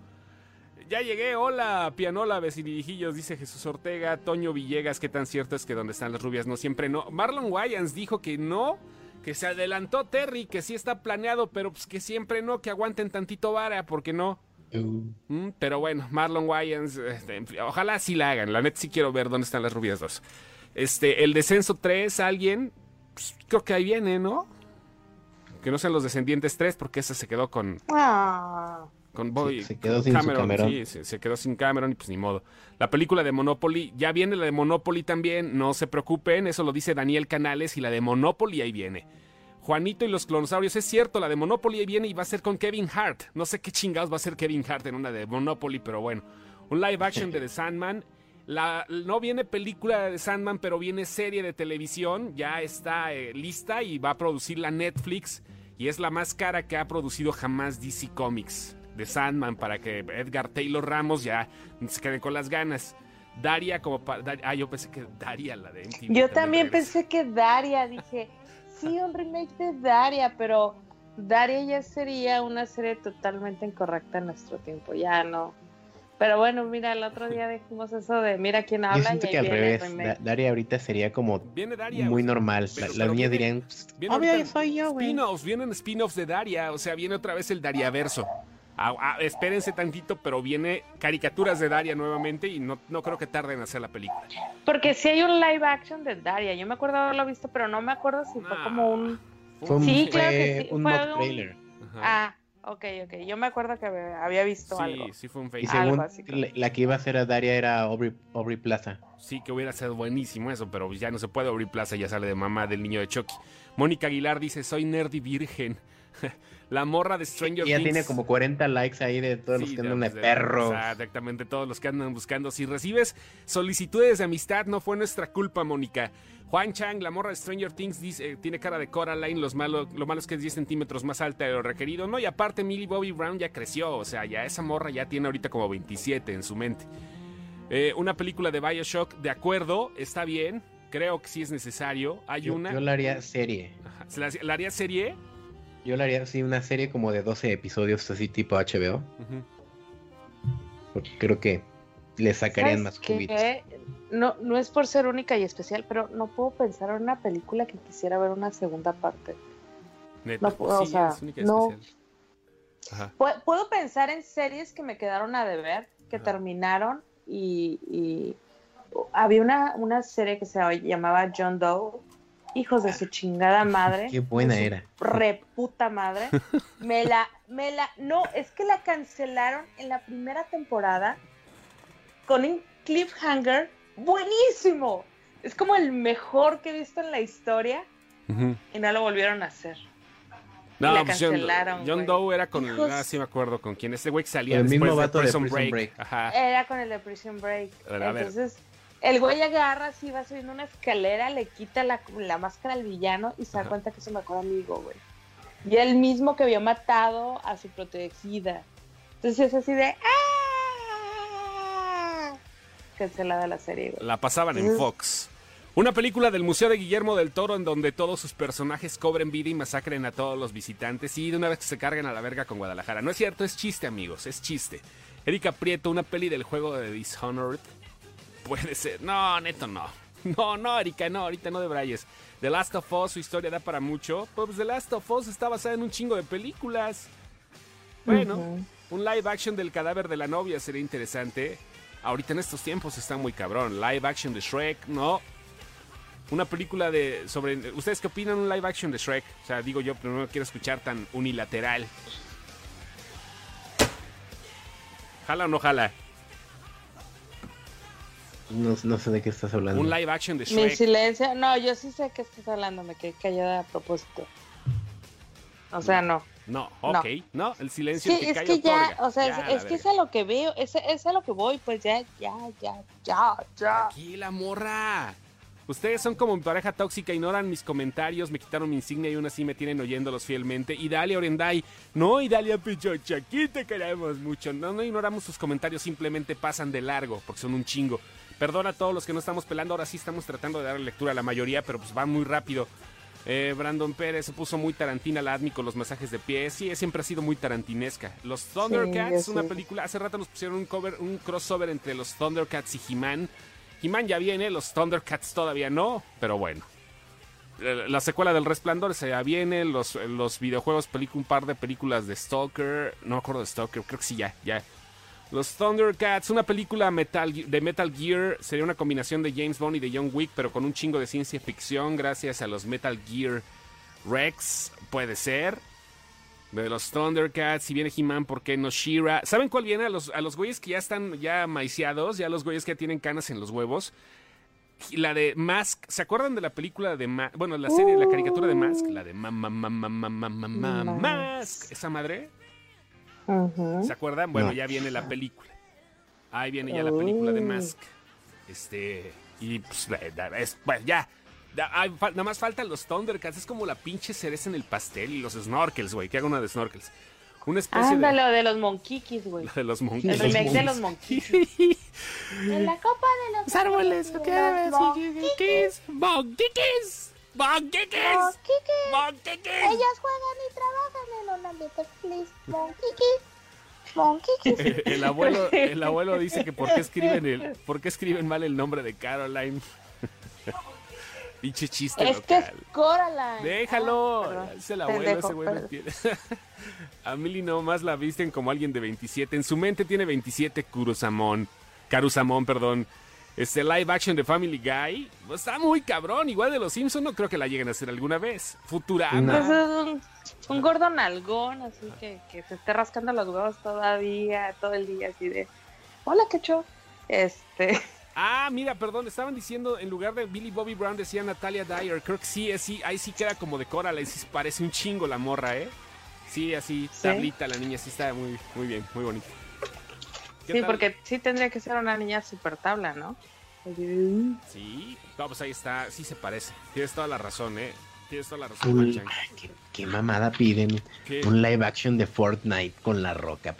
Ya llegué, hola, pianola, vecirijillos, dice Jesús Ortega. Toño Villegas, qué tan cierto es que donde están las rubias no siempre no. Marlon Wayans dijo que no, que se adelantó Terry, que sí está planeado, pero pues que siempre no, que aguanten tantito vara, porque no. Uh. Mm, pero bueno, Marlon Wayans, este, ojalá sí la hagan, la neta sí quiero ver dónde están las rubias dos. Este, el Descenso tres, alguien, pues, creo que ahí viene, ¿no? Que no sean los Descendientes tres, porque esa se quedó con... Oh. Con Boy, se quedó sin Cameron, Cameron. Sí, se, se quedó sin Cameron y pues ni modo. La película de Monopoly, ya viene la de Monopoly también, no se preocupen, eso lo dice Daniel Canales y la de Monopoly ahí viene. Juanito y los clonosaurios, es cierto, la de Monopoly ahí viene y va a ser con Kevin Hart. No sé qué chingados va a ser Kevin Hart en una de Monopoly, pero bueno. Un live action de The Sandman. La, no viene película de Sandman, pero viene serie de televisión, ya está eh, lista y va a producir la Netflix y es la más cara que ha producido jamás D C Comics. De Sandman, para que Edgar Taylor Ramos ya se quede con las ganas. Daria como para... Dar, ah, yo pensé que Daria la de M T V. Yo también pensé que Daria, dije, sí, un remake de Daria, pero Daria ya sería una serie totalmente incorrecta en nuestro tiempo, ya no. Pero bueno, mira, el otro día dijimos eso de mira quién habla. Yo siento y que al revés, da, Daria ahorita sería como Daria, muy normal. Pero, la, pero las niñas dirían, oh, mira, soy yo, güey. Spin-offs, vienen spin-offs de Daria, o sea, viene otra vez el Dariaverso. Ah, ah, espérense tantito, pero viene caricaturas de Daria nuevamente y no, no creo que tarde en hacer la película. Porque si hay un live action de Daria, yo me acuerdo haberlo visto, pero no me acuerdo si nah, fue como un... Fue un sí, fue, claro que sí. Un fue mock un... trailer. Ajá. Ah, ok, ok. Yo me acuerdo que había visto sí, algo. Sí, sí fue un fake. Y según la, la que iba a hacer a Daria era Aubrey, Aubrey Plaza. Sí, que hubiera sido buenísimo eso, pero ya no se puede. Aubrey Plaza ya sale de mamá del niño de Chucky. Mónica Aguilar dice, soy nerd y virgen. La morra de Stranger Things. Ya tiene como cuarenta likes ahí de todos sí, los que andan de, de perros. Exactamente, todos los que andan buscando. Si recibes solicitudes de amistad, no fue nuestra culpa, Mónica. Juan Chang, la morra de Stranger Things, dice, eh, tiene cara de Coraline. Los malo, lo malo es que es diez centímetros más alta de lo requerido. No, y aparte, Millie Bobby Brown ya creció. O sea, ya esa morra ya tiene ahorita como veintisiete en su mente. Eh, una película de Bioshock, de acuerdo, está bien. Creo que sí es necesario. Hay yo, una. Yo la haría serie. Ajá. ¿La, la haría serie? Yo le haría así una serie como de doce episodios, así tipo H B O. Uh-huh. Porque creo que le sacarían más cubitos. No, no es por ser única y especial, pero no puedo pensar en una película que quisiera ver una segunda parte. Neta, no puedo, sí, o sea, es única y no. Especial. Ajá. Puedo, puedo pensar en series que me quedaron a deber, que ajá, terminaron y, y... Había una, una serie que se llamaba John Doe. Hijos de su chingada madre. Qué buena era. Reputa madre. Me la, me la, no, es que la cancelaron en la primera temporada con un cliffhanger buenísimo. Es como el mejor que he visto en la historia. Uh-huh. Y no lo volvieron a hacer. No, la pues cancelaron. John, John Doe era con Hijos... el, ah, sí me acuerdo con quién. Ese güey que salía el después mismo vato de Prison, de Prison Break. Break. Ajá. Era con el de Prison Break. Bueno, entonces... el güey agarra, así va subiendo una escalera, le quita la, la máscara al villano y se da ajá, cuenta que es un mejor amigo, güey. Y el mismo que había matado a su protegida. Entonces es así de... ¡ah! Cancelada la serie, güey. La pasaban entonces, en Fox. Una película del Museo de Guillermo del Toro en donde todos sus personajes cobren vida y masacren a todos los visitantes y de una vez que se cargan a la verga con Guadalajara. No es cierto, es chiste, amigos, es chiste. Erika Prieto, una peli del juego de Dishonored... puede ser, no, neto no, no, no, Erika, no, ahorita no de Brayes. The Last of Us, su historia da para mucho, pues The Last of Us está basada en un chingo de películas. Bueno, uh-huh, un live action del cadáver de la novia sería interesante, ahorita en estos tiempos está muy cabrón. Live action de Shrek, no, una película de sobre... ¿Ustedes qué opinan un live action de Shrek? O sea, digo yo, pero no lo quiero escuchar tan unilateral. ¿Jala o no jala? No, no sé de qué estás hablando. Un live action de Shrek. Mi silencio... No, yo sí sé de qué estás hablando. Me quedé callada a propósito. O sea, no. No, ok. No, no el silencio sí, que es que ya, otorga. O sea, ya, es, es que es a lo que veo. Es, es a lo que voy, pues ya, ya, ya, ya, ya. Aquí la morra. Ustedes son como mi pareja tóxica, ignoran mis comentarios, me quitaron mi insignia y aún así me tienen oyéndolos fielmente. Y Dalia Orenday, no, y Dalia Pichocha, aquí te queremos mucho. No, no ignoramos sus comentarios, simplemente pasan de largo, porque son un chingo. Perdona a todos los que no estamos pelando, ahora sí estamos tratando de dar lectura a la mayoría, pero pues va muy rápido. Eh, Brandon Pérez se puso muy tarantina la Admi con los masajes de pies. Sí, siempre ha sido muy tarantinesca. Los Thundercats, sí, una sí. película, hace rato nos pusieron un cover, un crossover entre los Thundercats y He-Man. He-Man ya viene, los Thundercats todavía no, pero bueno. La secuela del Resplandor se ya viene, los, los videojuegos, un par de películas de Stalker, no me acuerdo de Stalker, creo que sí, ya, ya. Los Thundercats, una película metal, de Metal Gear, sería una combinación de James Bond y de John Wick, pero con un chingo de ciencia ficción, gracias a los Metal Gear Rex, puede ser. De los Thundercats, si viene He-Man, ¿por qué no She-Ra? ¿Saben cuál viene? A los, a los güeyes que ya están ya maiciados, ya los güeyes que ya tienen canas en los huevos. La de Mask, ¿se acuerdan de la película de Mask? Bueno, la serie, uh, la caricatura de Mask, la de mamá, mamá, mamá, mamá, Mask, ¿esa madre? Uh-huh. ¿Se acuerdan? Bueno, no. ya viene la película. Ahí viene ya la película de Mask. Este, y pues, es, bueno, ya. Hay, nada más faltan los Thundercats, es como la pinche cereza en el pastel y los Snorkels, güey, que haga una de Snorkels. Una especie ah, de... lo de los Monquiquis, güey. Lo de los Monquiquis. El remake de los Monquiquis. En la copa de los árboles, ¿qué ves? Monquiquis. Monquiquis. Monquiquis. Monquiquis. Ellos juegan y trabajan en un ambiente feliz. Monquiquis. Monquiquis. El abuelo, el abuelo dice que por qué escriben el, por qué escriben mal el nombre de Caroline. Pinche chiste local. Es que es Coraline. Déjalo. Ah, es el abuelo, pendejo, ese güey no tiene. A Mili nomás la visten como alguien de veintisiete. En su mente tiene veintisiete Kurusamón. Carusamón, perdón. Este live action de Family Guy. Está muy cabrón. Igual de los Simpsons, no creo que la lleguen a hacer alguna vez. Futurama. No. Pues es un, un gordo nalgón, así que, que se esté rascando los huevos todavía, todo el día, así de. Hola, cacho. Este. Ah, mira, perdón, estaban diciendo, en lugar de Billy Bobby Brown decía Natalia Dyer. Creo que sí, es, sí, ahí sí queda como de Coraline, sí parece un chingo la morra, ¿eh? Sí, así, ¿sí? Tablita, la niña, sí está muy, muy bien, muy bonita. Sí, tal? Porque sí tendría que ser una niña super tabla, ¿no? Sí, no, pues ahí está, sí se parece, tienes toda la razón, ¿eh? Tienes toda la razón, Uy, ay, qué, qué mamada piden, ¿qué? Un live action de Fortnite con La Roca.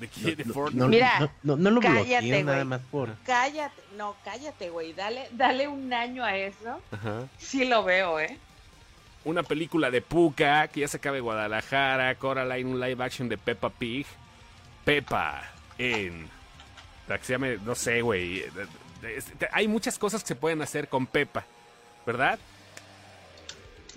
¿De qué? ¿De Fortnite? No, no, mira, no, no, no lo bloqueé nada más por... Cállate, no, cállate, güey. Dale, dale un año a eso. Ajá. Sí lo veo, ¿eh? Una película de Puka, que ya se acaba en Guadalajara. Coraline, un live action de Peppa Pig. Peppa, en... que se llame, no sé, güey. Hay muchas cosas que se pueden hacer con Peppa, ¿verdad?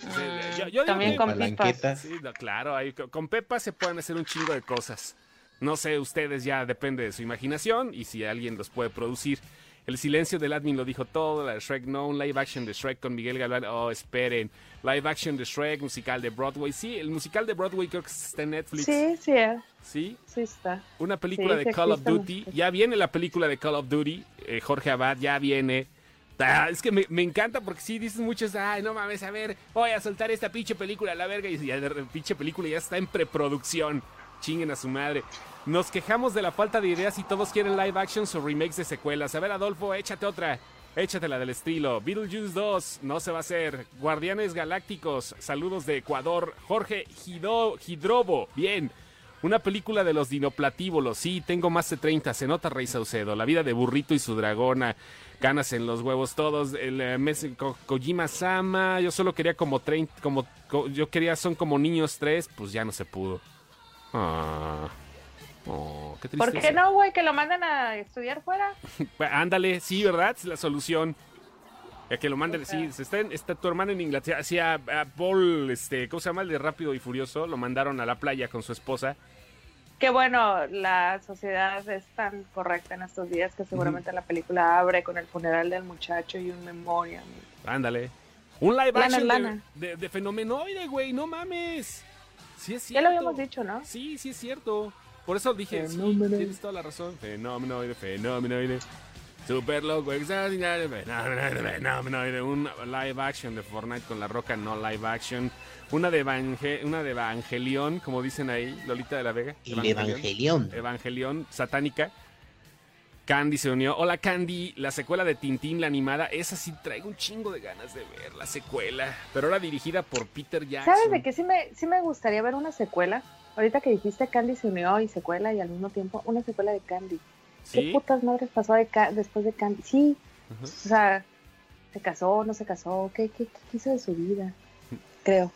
Mm, yo, yo también digo, con Peppa. Sí, no, claro, hay, con Peppa se pueden hacer un chingo de cosas. No sé, ustedes ya depende de su imaginación y si alguien los puede producir. El silencio del admin lo dijo todo, la de Shrek no, un live action de Shrek con Miguel Galván. Oh, esperen, live action de Shrek, musical de Broadway. Sí, el musical de Broadway creo que está en Netflix. Sí, sí. Sí, sí está. Una película sí, de Call of Duty. Ya viene la película de Call of Duty. Eh, Jorge Abad ya viene. Ah, es que me, me encanta porque sí dicen muchos, ay, no mames, a ver, voy a soltar esta pinche película a la verga. Y ya, la pinche película ya está en preproducción. Chinguen a su madre. Nos quejamos de la falta de ideas y todos quieren live actions o remakes de secuelas. A ver, Adolfo, échate otra. Échatela del estilo. Beetlejuice dos, no se va a hacer. Guardianes Galácticos, saludos de Ecuador. Jorge Hido, Hidrobo, bien. Una película de los dinoplatívolos. Sí, tengo más de treinta. Se nota Rey Saucedo. La vida de Burrito y su dragona. Canas en los huevos todos. El eh, mes, Ko, Kojima-sama. Yo solo quería como treinta. Como, co, yo quería son como niños tres. Pues ya no se pudo. Ah. Oh, qué tristeza. ¿Por qué no, güey? Que lo mandan a estudiar fuera. Ándale, sí, ¿verdad? Es la solución. A que lo manden, o sea. Sí, está, en, está tu hermano en Inglaterra. Así a, a Paul, este, ¿cómo se llama? El de Rápido y Furioso. Lo mandaron a la playa con su esposa. que bueno, la sociedad es tan correcta en estos días que seguramente mm. la película abre con el funeral del muchacho y un memoriam. Ándale. Un live lana, action lana. De, de, de fenomenoide, güey, no mames. Sí es cierto. Ya lo habíamos dicho, ¿no? Sí, sí es cierto. Por eso dije, sí, tienes toda la razón. Fenomenoide, fenomenoide. Super loco, extraordinario, fenomenoide, fenomenoide. Un live action de Fortnite con La Roca, no live action. Una de, Evangel una de Evangelión, como dicen ahí, Lolita de la Vega. El Evangelión. Evangelión, satánica. Candy se unió. Hola, Candy. La secuela de Tintín, la animada. Esa sí traigo un chingo de ganas de ver la secuela. Pero ahora dirigida por Peter Jackson. ¿Sabes de qué? Sí me, sí me gustaría ver una secuela. Ahorita que dijiste Candy se unió y secuela y al mismo tiempo una secuela de Candy. ¿Sí? ¿Qué putas madres pasó de ca después de Candy? Sí. Uh-huh. O sea, ¿se casó, no se casó? ¿Qué, qué, qué quiso de su vida? Creo.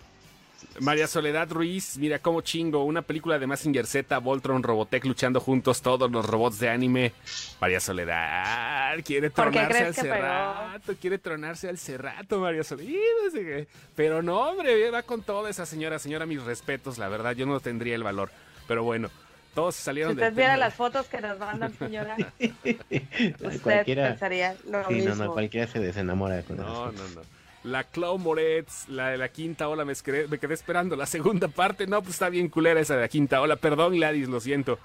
María Soledad Ruiz, mira cómo chingo. Una película de Mazinger Z, Voltron, Robotech luchando juntos, todos los robots de anime. María Soledad quiere tronarse al cerrato, quiere tronarse al cerrato, María Soledad. Pero no, hombre, va con toda esa señora. Señora, mis respetos, la verdad, yo no tendría el valor. Pero bueno, todos salieron de. Si usted viera las fotos que nos mandan, señora, usted pensaría lo mismo. No, no, cualquiera se desenamora con eso. No, no, no. La Clau Moretz, la de la quinta ola, me quedé, me quedé esperando la segunda parte. No, pues está bien culera esa de la quinta ola. Perdón, Gladys, lo siento.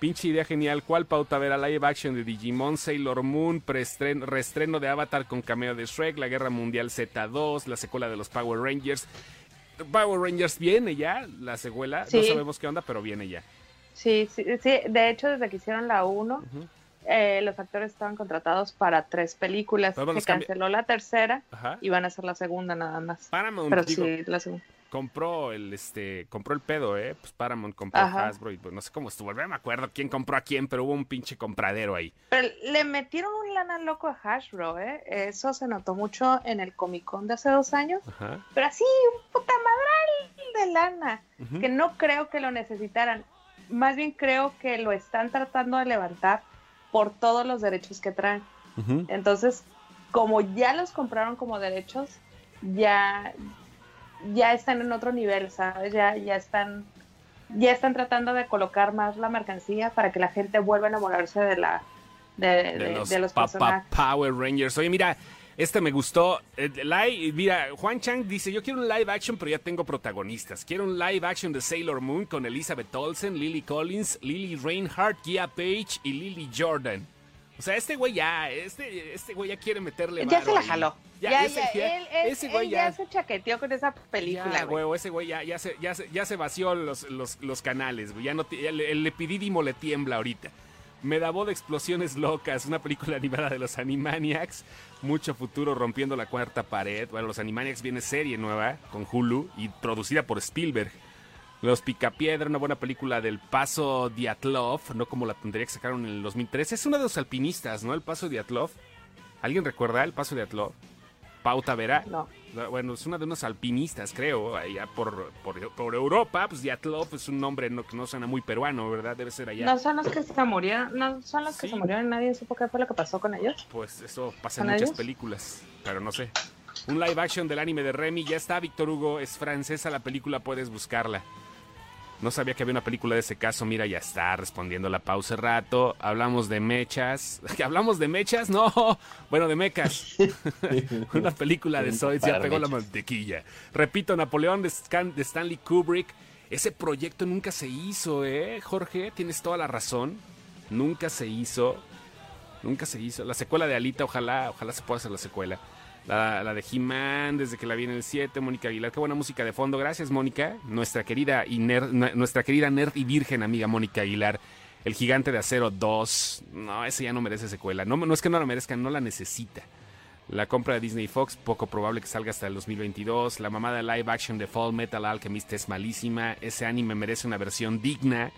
Pinche idea genial. ¿Cuál pauta verá? Live action de Digimon, Sailor Moon, reestreno de Avatar con cameo de Shrek, la Guerra Mundial Z dos, la secuela de los Power Rangers. Power Rangers viene ya, la secuela. Sí. No sabemos qué onda, pero viene ya. Sí, sí, sí. De hecho, desde que hicieron la uno, uh-huh. Eh, los actores estaban contratados para tres películas. Se canceló la tercera. Ajá. Y van a hacer la segunda nada más. Paramount, pero digo, sí, la segunda. Compró el este, compró el pedo, eh. Pues Paramount compró. Ajá. Hasbro y pues no sé cómo estuvo. No me acuerdo quién compró a quién, pero hubo un pinche compradero ahí. Pero le metieron un lana loco a Hasbro, eh. Eso se notó mucho en el Comic Con de hace dos años. Ajá. Pero así un puta madral de lana. Uh-huh. Que no creo que lo necesitaran. Más bien creo que lo están tratando de levantar por todos los derechos que traen. Uh-huh. Entonces, como ya los compraron como derechos, ya, ya están en otro nivel, ¿sabes? Ya, ya están, ya están tratando de colocar más la mercancía para que la gente vuelva a enamorarse de la, de, de, de los, de los personajes. Power Rangers. Oye, mira, este me gustó. Eh, live, mira, Juan Chang dice, yo quiero un live action, pero ya tengo protagonistas. Quiero un live action de Sailor Moon con Elizabeth Olsen, Lily Collins, Lily Reinhardt, Gia Page y Lily Jordan. O sea, este güey ya, este, este güey ya quiere meterle Ya se la ahí. jaló. Ya, ya, ya, ya, él, ese él, güey él ya, ya se chaqueteó con esa película. Ya, güey, ese güey ya, ya, se, ya, se, ya se vació los, los, los canales, güey. Ya no, ya le, el lepidídimo le tiembla ahorita. Medabod Explosiones Locas, una película animada de los Animaniacs, mucho futuro rompiendo la cuarta pared. Bueno, los Animaniacs viene serie nueva con Hulu y producida por Spielberg. Los Picapiedra, una buena película del Paso Diatlov, no como la tontería que sacaron en el dos mil trece. Es uno de los alpinistas, ¿no? El Paso Diatlov. ¿Alguien recuerda el Paso Diatlov? Pauta Vera. No. Bueno, es una de unos alpinistas, creo, allá por, por, por Europa. Pues Diatlov es un nombre no, que no suena muy peruano, ¿verdad? Debe ser allá. No son los que se murieron, no son los sí. que se murieron, nadie supo qué fue lo que pasó con ellos. Pues eso pasa en muchas ellos? películas, pero no sé. Un live action del anime de Remy, ya está, Víctor Hugo, es francesa la película, puedes buscarla. No sabía que había una película de ese caso, mira, ya está, respondiendo la pausa rato. Hablamos de mechas. ¿Que hablamos de mechas? No, bueno, de mecas. Una película de Zoids, ya pegó mechas. La mantequilla. Repito, Napoleón de, Scan, de Stanley Kubrick. Ese proyecto nunca se hizo, ¿eh, Jorge? Tienes toda la razón. Nunca se hizo. Nunca se hizo. La secuela de Alita, ojalá, ojalá se pueda hacer la secuela. La, la de He-Man, desde que la vi en el siete, Mónica Aguilar, qué buena música de fondo, gracias Mónica, nuestra querida y nerd, nuestra querida nerd y virgen amiga Mónica Aguilar. El Gigante de Acero dos, no, ese ya no merece secuela, no, no es que no la merezca, no la necesita. La compra de Disney y Fox, poco probable que salga hasta el dos mil veintidós, la mamada live action de Full Metal Alchemist es malísima, ese anime merece una versión digna.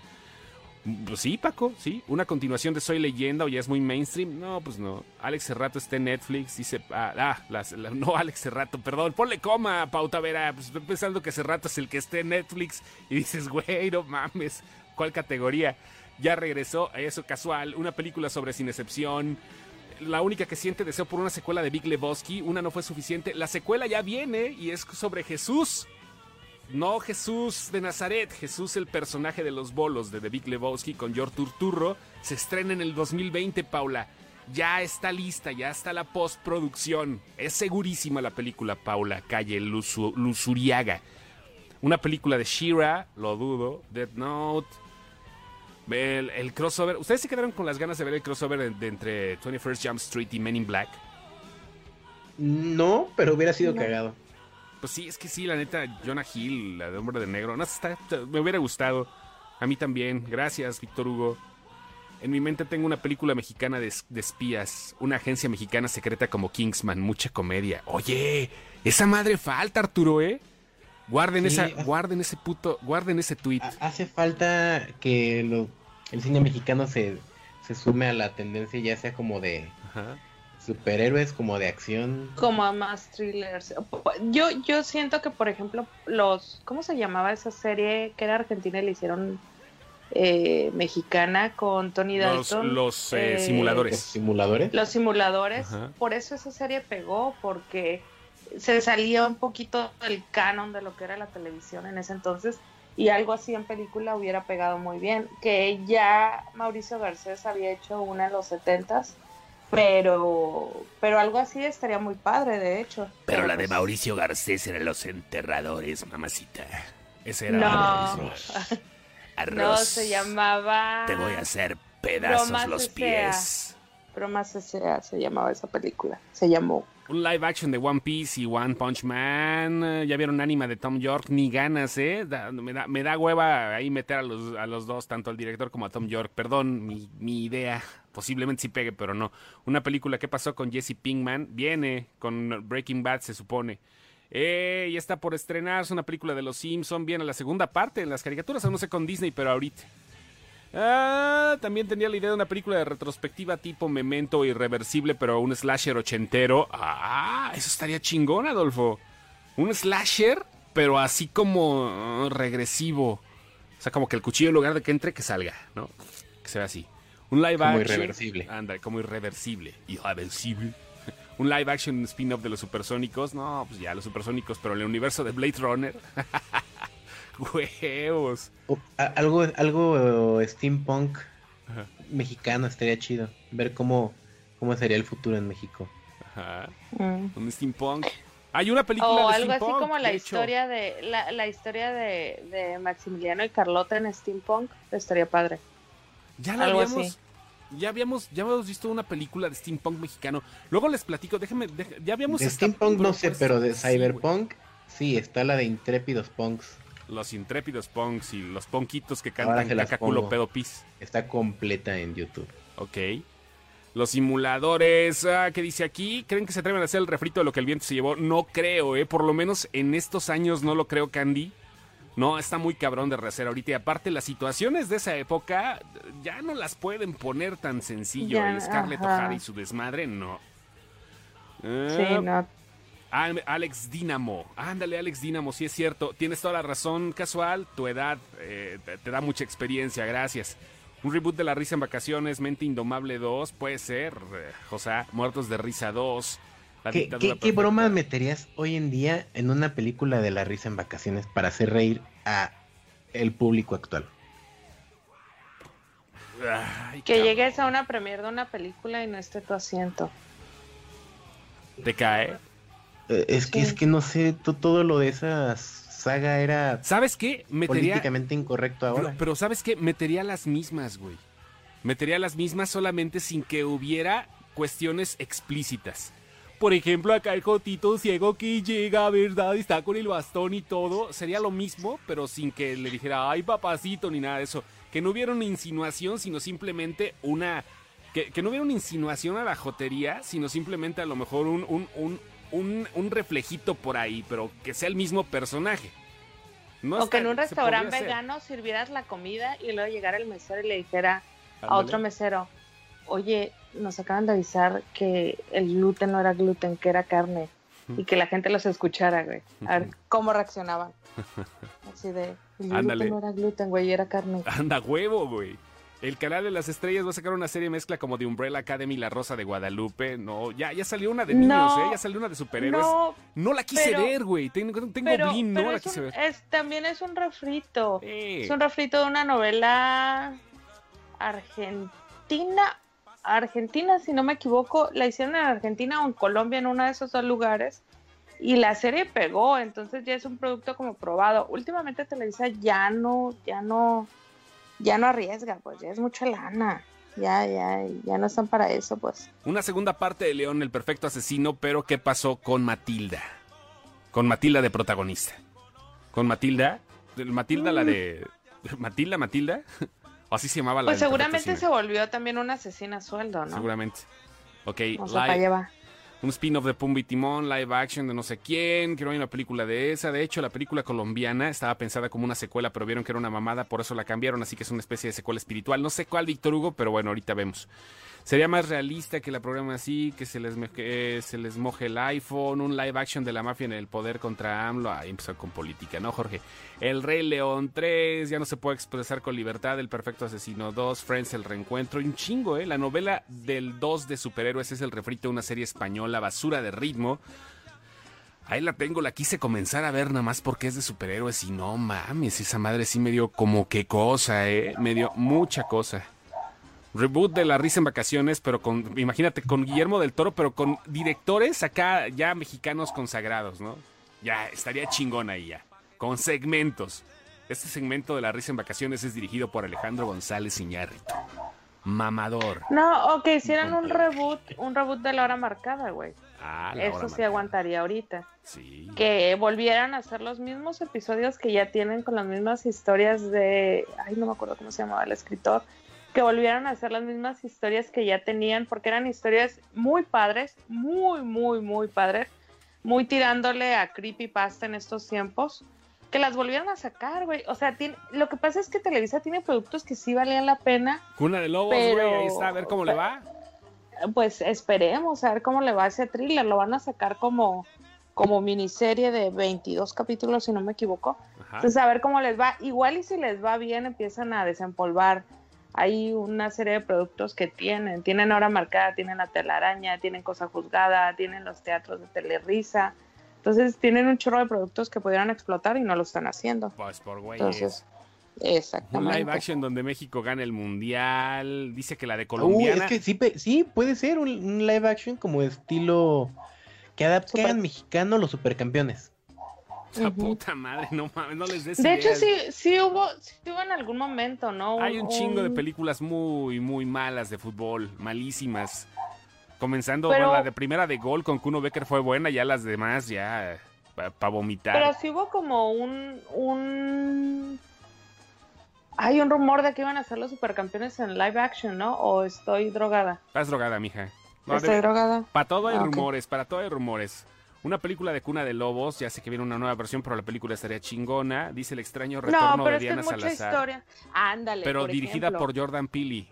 Pues sí, Paco, sí. Una continuación de Soy Leyenda o ya es muy mainstream. No, pues no. Alex Serrato está en Netflix. Dice. Ah, ah las, la, no, Alex Serrato, perdón. Ponle coma, Pauta Vera. Pues estoy pensando que Serrato es el que esté en Netflix. Y dices, güey, no mames. ¿Cuál categoría? Ya regresó a eso casual. Una película sobre Sin Excepción. La única que siente deseo por una secuela de Big Lebowski. Una no fue suficiente. La secuela ya viene y es sobre Jesús. No Jesús de Nazaret, Jesús el personaje de los bolos de The Big Lebowski con George Turturro, se estrena en el dos mil veinte, Paula. Ya está lista, ya está la postproducción. Es segurísima la película, Paula Calle Luzu, Luzuriaga. Una película de She-Ra, lo dudo, Death Note, el, el crossover. ¿Ustedes se quedaron con las ganas de ver el crossover de, de entre twenty-first Jump Street y Men in Black? No, pero hubiera sido no. cagado. Pues sí, es que sí, la neta, Jonah Hill, la de Hombre de Negro, no, está, me hubiera gustado. A mí también, gracias, Víctor Hugo. En mi mente tengo una película mexicana de, de espías, una agencia mexicana secreta como Kingsman, mucha comedia. Oye, esa madre falta, Arturo, ¿eh? Guarden, sí, esa, hace, guarden ese puto, guarden ese tweet. Hace falta que lo, el cine mexicano se, se sume a la tendencia, ya sea como de... Ajá. Superhéroes, como de acción, como a más thrillers. Yo yo siento que, por ejemplo, los ¿cómo se llamaba esa serie que era argentina y le hicieron eh, mexicana con Tony Dalton? Los, los eh, eh, simuladores. Los simuladores. Los simuladores. Ajá. Por eso esa serie pegó, porque se salía un poquito del canon de lo que era la televisión en ese entonces, y algo así en película hubiera pegado muy bien. Que ya Mauricio Garcés había hecho una en los setentas. Pero pero algo así estaría muy padre, de hecho. Pero la de Mauricio Garcés era Los Enterradores, mamacita. Ese era no. Arroz. No, se llamaba... Te voy a hacer pedazos Bromas los pies. Bromas S A se llamaba esa película. Se llamó. Un live action de One Piece y One Punch Man. Ya vieron Anima de Tom York. Ni ganas, ¿eh? Da, me, da, me da hueva ahí meter a los, a los dos, tanto al director como a Tom York. Perdón, mi, mi idea... Posiblemente sí pegue, pero no. Una película que pasó con Jesse Pinkman viene con Breaking Bad, se supone. Eh, y está por estrenarse una película de Los Simpson. Viene la segunda parte en las caricaturas, aún no sé con Disney, pero ahorita. Ah, también tenía la idea de una película de retrospectiva tipo Memento, Irreversible, pero un slasher ochentero. Ah, eso estaría chingón, Adolfo. Un slasher, pero así como regresivo. O sea, como que el cuchillo en lugar de que entre, que salga, ¿no? Que se vea así. Un live como action. Irreversible. Anda, como irreversible. Irreversible. Un live action spin-off de Los Supersónicos. No, pues ya, Los Supersónicos, pero en el universo de Blade Runner. Huevos. O, a, algo algo steampunk. Ajá. Mexicano estaría chido. Ver cómo, cómo sería el futuro en México. Ajá. Mm. Un steampunk. Hay una película o de algo steampunk, así como la historia de, la, la historia de, de Maximiliano y Carlota en steampunk. Estaría padre. Ya la habíamos, ya habíamos, ya habíamos visto una película de steampunk mexicano. Luego les platico, déjenme, déjenme ya habíamos... De steampunk no sé, pero de cyberpunk, sí, está la de Intrépidos Punks. Los Intrépidos Punks y los punkitos que cantan caca, culo, pedo, pis. Está completa en YouTube. Ok. Los simuladores, ah, ¿qué dice aquí? ¿Creen que se atreven a hacer el refrito de lo que el viento se llevó? No creo, eh, por lo menos en estos años no lo creo, Candy. No, está muy cabrón de rehacer ahorita. Y aparte, las situaciones de esa época ya no las pueden poner tan sencillo. Ya, Scarlett O'Hara y su desmadre, no. Uh, sí, no. Alex Dynamo. Ándale, Alex Dynamo, sí es cierto. Tienes toda la razón, casual. Tu edad eh, te da mucha experiencia, gracias. Un reboot de La Risa en Vacaciones, Mente Indomable dos, puede ser. O sea, Muertos de Risa dos. ¿Qué, qué, ¿Qué bromas meterías hoy en día en una película de La Risa en Vacaciones para hacer reír a el público actual? Ay, que llegues a una premiere de una película y no esté tu asiento. ¿Te cae? Eh, es sí. que es que no sé, todo lo de esa saga era... ¿Sabes qué? Metería... Políticamente incorrecto ahora. Pero, pero ¿sabes qué? Metería las mismas, güey. Metería las mismas solamente sin que hubiera cuestiones explícitas. Por ejemplo, acá el Jotito Ciego que llega, ¿verdad? Y está con el bastón y todo. Sería lo mismo, pero sin que le dijera, ay, papacito, ni nada de eso. Que no hubiera una insinuación, sino simplemente una... Que, que no hubiera una insinuación a la jotería, sino simplemente a lo mejor un, un, un, un, un reflejito por ahí, pero que sea el mismo personaje. No o que en un restaurante vegano sirvieras la comida y luego llegara el mesero y le dijera Ándale. a otro mesero, oye... Nos acaban de avisar que el gluten no era gluten, que era carne. Y que la gente los escuchara, güey. A ver cómo reaccionaban. Así de, el gluten Ándale. no era gluten, güey, era carne. Anda huevo, güey. El Canal de las Estrellas va a sacar una serie mezcla como de Umbrella Academy y La Rosa de Guadalupe. No, ya, ya salió una de niños, no, ¿eh? Ya salió una de superhéroes. No, no la quise pero, ver, güey. Tengo, tengo pero, Blin, pero no la quise un, ver. Es, también es un refrito. Sí. Es un refrito de una novela argentina. Argentina, si no me equivoco. La hicieron en Argentina o en Colombia, en uno de esos dos lugares. Y la serie pegó, entonces ya es un producto como probado. Últimamente Televisa ya no, ya no... ya no arriesga, pues ya es mucha lana, ya, ya, ya no están para eso, pues. Una segunda parte de León, el perfecto asesino, pero ¿qué pasó con Matilda? Con Matilda de protagonista. ¿Con Matilda? ¿Matilda mm. la de... Matilda, Matilda? ¿O así se llamaba la Pues seguramente se volvió también una asesina a sueldo, ¿no? Seguramente. Ok, Nos live. Un spin-off de Pumba y Timón, live action de no sé quién, que no hay una película de esa. De hecho, la película colombiana estaba pensada como una secuela, pero vieron que era una mamada, por eso la cambiaron, así que es una especie de secuela espiritual. No sé cuál, Víctor Hugo, pero bueno, ahorita vemos. Sería más realista que la programa así, que se les, que se les moje el iPhone, un live action de la mafia en el poder contra AMLO. Ahí empezó con política, ¿no, Jorge? El Rey León tres, ya no se puede expresar con libertad, El Perfecto Asesino dos, Friends, El Reencuentro, un chingo, ¿eh? La novela del dos de superhéroes es el refrito de una serie española, La Basura de Ritmo. Ahí la tengo, la quise comenzar a ver nada más porque es de superhéroes y no mames, esa madre sí me dio como que cosa, eh, me dio mucha cosa. Reboot de La Risa en Vacaciones, pero con, imagínate, con Guillermo del Toro, pero con directores acá ya mexicanos consagrados, ¿no? Ya, estaría chingón ahí ya, con segmentos. Este segmento de La Risa en Vacaciones es dirigido por Alejandro González Iñárritu. Mamador. No, o que hicieran un reboot, un reboot de La Hora Marcada, güey. Ah, la Eso hora sí marcada. Aguantaría ahorita. Sí. Que volvieran a hacer los mismos episodios que ya tienen con las mismas historias de... Ay, no me acuerdo cómo se llamaba el escritor. Que volvieran a hacer las mismas historias que ya tenían, porque eran historias muy padres, muy, muy, muy padres, muy tirándole a creepypasta en estos tiempos. Que las volvieron a sacar, güey. O sea, tiene, lo que pasa es que Televisa tiene productos que sí valían la pena. Cuna de Lobos, güey, ahí está, a ver cómo pero, le va. Pues esperemos, a ver cómo le va ese thriller. Lo van a sacar como, como miniserie de veintidós capítulos, si no me equivoco. Ajá. Entonces, a ver cómo les va. Igual y si les va bien, empiezan a desempolvar. Hay una serie de productos que tienen. Tienen Hora Marcada, tienen La Telaraña, tienen Cosa Juzgada, tienen los teatros de Telerisa. Entonces tienen un chorro de productos que pudieran explotar y no lo están haciendo. Pues por güeyes. Entonces, exactamente. Un live action donde México gana el mundial. Dice que la de colombiana. Uh, es que sí, sí, puede ser un, un live action como estilo que adapte al mexicano los supercampeones. La uh-huh. puta madre, no mames, no les des. De ideas. Hecho, sí, sí hubo, sí hubo en algún momento, ¿no? Hay un, un chingo de películas muy, muy malas de fútbol, malísimas. Comenzando pero, bueno, la de primera de Gol con Kuno Becker fue buena, ya las demás ya para pa vomitar. Pero sí hubo como un, un... Hay un rumor de que iban a ser los supercampeones en live action, ¿no? ¿O estoy drogada? Estás drogada, mija. No, estoy de... drogada. Para todo hay ah, rumores, okay. para todo hay rumores. Una película de Cuna de Lobos, ya sé que viene una nueva versión, pero la película estaría chingona. Dice El Extraño Retorno no, de Diana es que es Salazar. No, pero es mucha historia. Ándale, Pero por dirigida ejemplo. por Jordan Peele.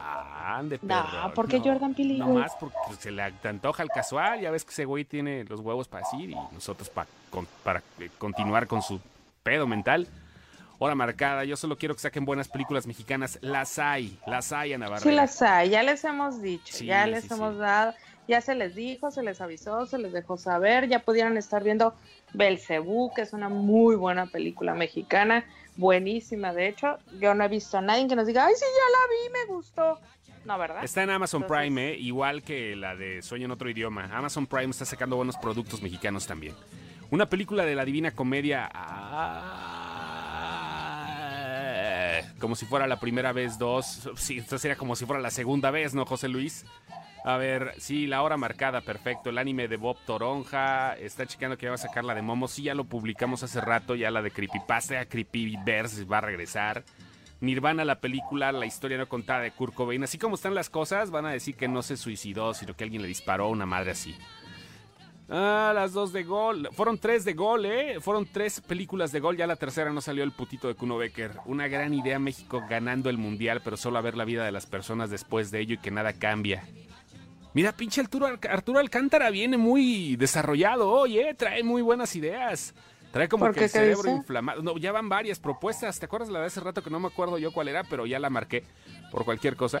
Ah, de perro. No, ¿por qué no, Jordan Peele? No más porque se le antoja el casual. Ya ves que ese güey tiene los huevos para decir y nosotros pa, con, para continuar con su pedo mental. Hora Marcada, yo solo quiero que saquen buenas películas mexicanas. Las hay, las hay, Ana Barrera. Sí, las hay, ya les hemos dicho, sí, ya les sí, hemos sí. dado, ya se les dijo, se les avisó, se les dejó saber. Ya pudieran estar viendo Belcebú, que es una muy buena película mexicana. Buenísima, de hecho, yo no he visto a nadie que nos diga, ay, sí, ya la vi, me gustó. No, ¿verdad? Está en Amazon Entonces... Prime, eh, igual que la de Sueño en Otro Idioma. Amazon Prime está sacando buenos productos mexicanos también. Una película de La Divina Comedia, ah, como si fuera la primera vez, dos, sí, esto sería como si fuera la segunda vez, ¿no, José Luis? A ver, sí, La Hora Marcada, perfecto. El anime de Bob Toronja. Está checando que ya va a sacar la de Momo. Sí, ya lo publicamos hace rato. Ya la de Creepypasta, Creepyverse va a regresar. Nirvana, la película, la historia no contada de Kurt Cobain. Así como están las cosas, van a decir que no se suicidó, sino que alguien le disparó a una madre así. Ah, las dos de Gol. Fueron tres de Gol, ¿eh? Fueron tres películas de Gol. Ya la tercera no salió, el putito de Kuno Becker. Una gran idea, México ganando el mundial, pero solo a ver la vida de las personas después de ello y que nada cambia. Mira, pinche Arturo, Arturo Alcántara viene muy desarrollado hoy, ¿eh? Trae muy buenas ideas. Trae como que el cerebro inflamado. No, ya van varias propuestas. ¿Te acuerdas la de hace rato que no me acuerdo yo cuál era? Pero ya la marqué por cualquier cosa.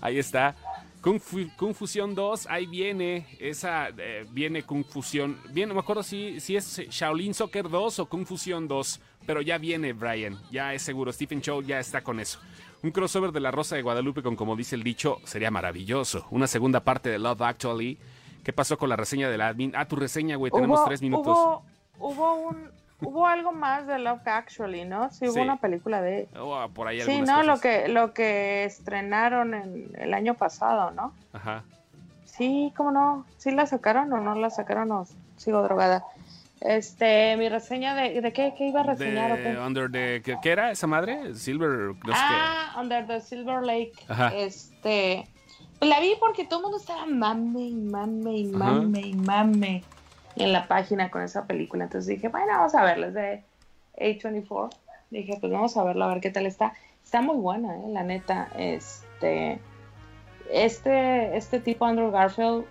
Ahí está. Kung, Fu, Kung Fusión dos, ahí viene, esa eh, viene Kung Fusión, bien, no me acuerdo si, si es Shaolin Soccer dos o Kung Fusión dos, pero ya viene Brian, ya es seguro, Stephen Chow ya está con eso. Un crossover de La Rosa de Guadalupe con Como Dice el Dicho sería maravilloso. Una segunda parte de Love Actually. ¿Qué pasó con la reseña de la admin? Ah, tu reseña, güey, tenemos hubo, tres minutos. Hubo, hubo un... Hubo algo más de Love Actually, ¿no? Sí, hubo sí. una película de... Oh, por ahí sí, ¿no? Cosas. Lo que lo que estrenaron en el año pasado, ¿no? Ajá. Sí, ¿cómo no? ¿Sí la sacaron o no la sacaron? O sigo drogada. Este, mi reseña de... ¿De qué, qué iba a reseñar? De, o under the, ¿qué, ¿Qué era esa madre? Silver... No sé ah, qué. Under the Silver Lake. Ajá. Este... La vi porque todo el mundo estaba mame y mame y mame y mame. En la página con esa película, entonces dije, bueno, vamos a verla, es de A veinticuatro, dije, pues vamos a verla, a ver qué tal está, está muy buena, ¿eh? La neta, este, este, este tipo Andrew Garfield,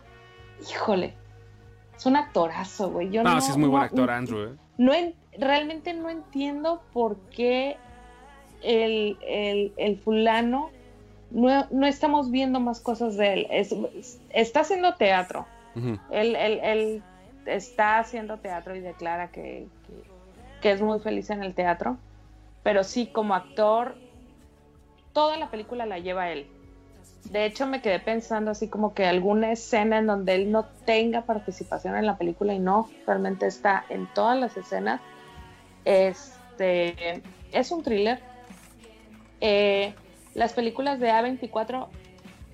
híjole, es un actorazo, güey, yo no, no sí es muy no, buen actor no, Andrew, ¿eh? no, realmente no entiendo por qué el, el, el fulano, no, no estamos viendo más cosas de él, es, está haciendo teatro, uh-huh. el, el, el está haciendo teatro y declara que, que, que es muy feliz en el teatro, pero sí, como actor, toda la película la lleva él. De hecho, me quedé pensando así como que alguna escena en donde él no tenga participación en la película, y no, realmente está en todas las escenas. Este, es un thriller. Eh, las películas de A veinticuatro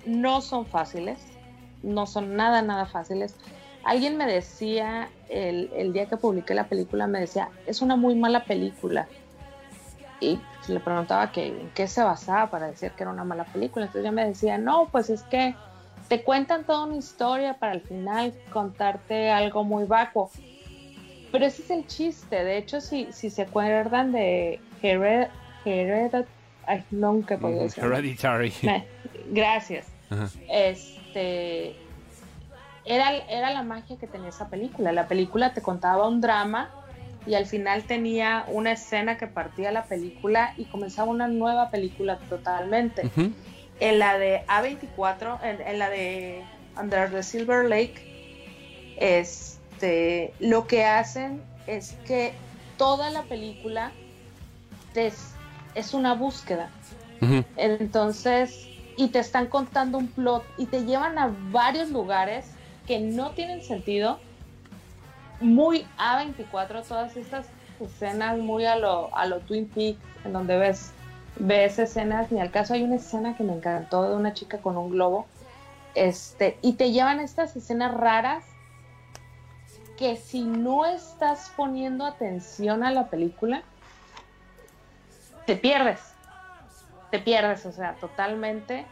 no son fáciles, no son nada, nada fáciles. Alguien me decía, el, el día que publiqué la película, me decía, es una muy mala película. Y le preguntaba que, en qué se basaba para decir que era una mala película. Entonces yo me decía, no, pues es que te cuentan toda una historia para al final contarte algo muy vacuo. Pero ese es el chiste. De hecho, si, si se acuerdan de Hered, Hered, ay, nunca he podido decir. Hereditary. Gracias. Uh-huh. Este... Era, era la magia que tenía esa película. La película te contaba un drama y al final tenía una escena que partía la película y comenzaba una nueva película totalmente. Uh-huh. En la de A veinticuatro, en, en la de Under the Silver Lake, este, lo que hacen es que toda la película te, es una búsqueda. Uh-huh. Entonces, y te están contando un plot y te llevan a varios lugares que no tienen sentido, muy A veinticuatro, todas estas escenas muy a lo, a lo Twin Peaks, en donde ves, ves escenas, ni al caso. Hay una escena que me encantó de una chica con un globo, este, y te llevan estas escenas raras que si no estás poniendo atención a la película, te pierdes, te pierdes, o sea, totalmente,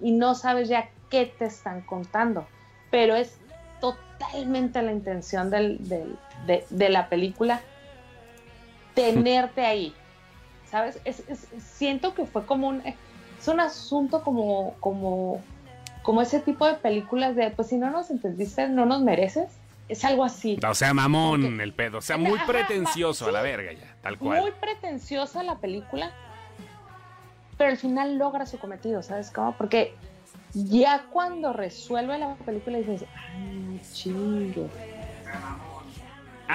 y no sabes ya qué te están contando. Pero es totalmente la intención del, del, de, de la película tenerte ahí, ¿sabes? Es, es, siento que fue como un... Es un asunto como, como, como ese tipo de películas de, pues si no nos entendiste, no nos mereces. Es algo así. O sea, mamón, porque, el pedo. O sea, muy ajá, pretencioso va, sí, a la verga ya, tal cual. Muy pretenciosa la película, pero al final logra su cometido, ¿sabes cómo? Porque... ya cuando resuelve la película dices, ay, chingo,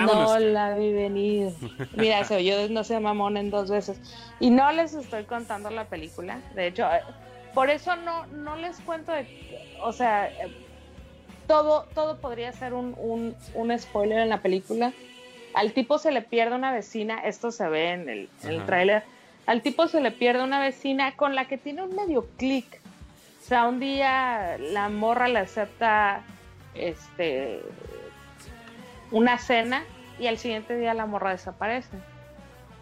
no la vi venir. Mira, se oyó no se mamonen dos veces. Y no les estoy contando la película. De hecho, por eso no, no les cuento de, o sea, todo, todo podría ser un, un, un spoiler en la película. Al tipo se le pierde una vecina, esto se ve en el, en el tráiler. Al tipo se le pierde una vecina con la que tiene un medio clic. O sea, un día la morra le acepta este, una cena y al siguiente día la morra desaparece.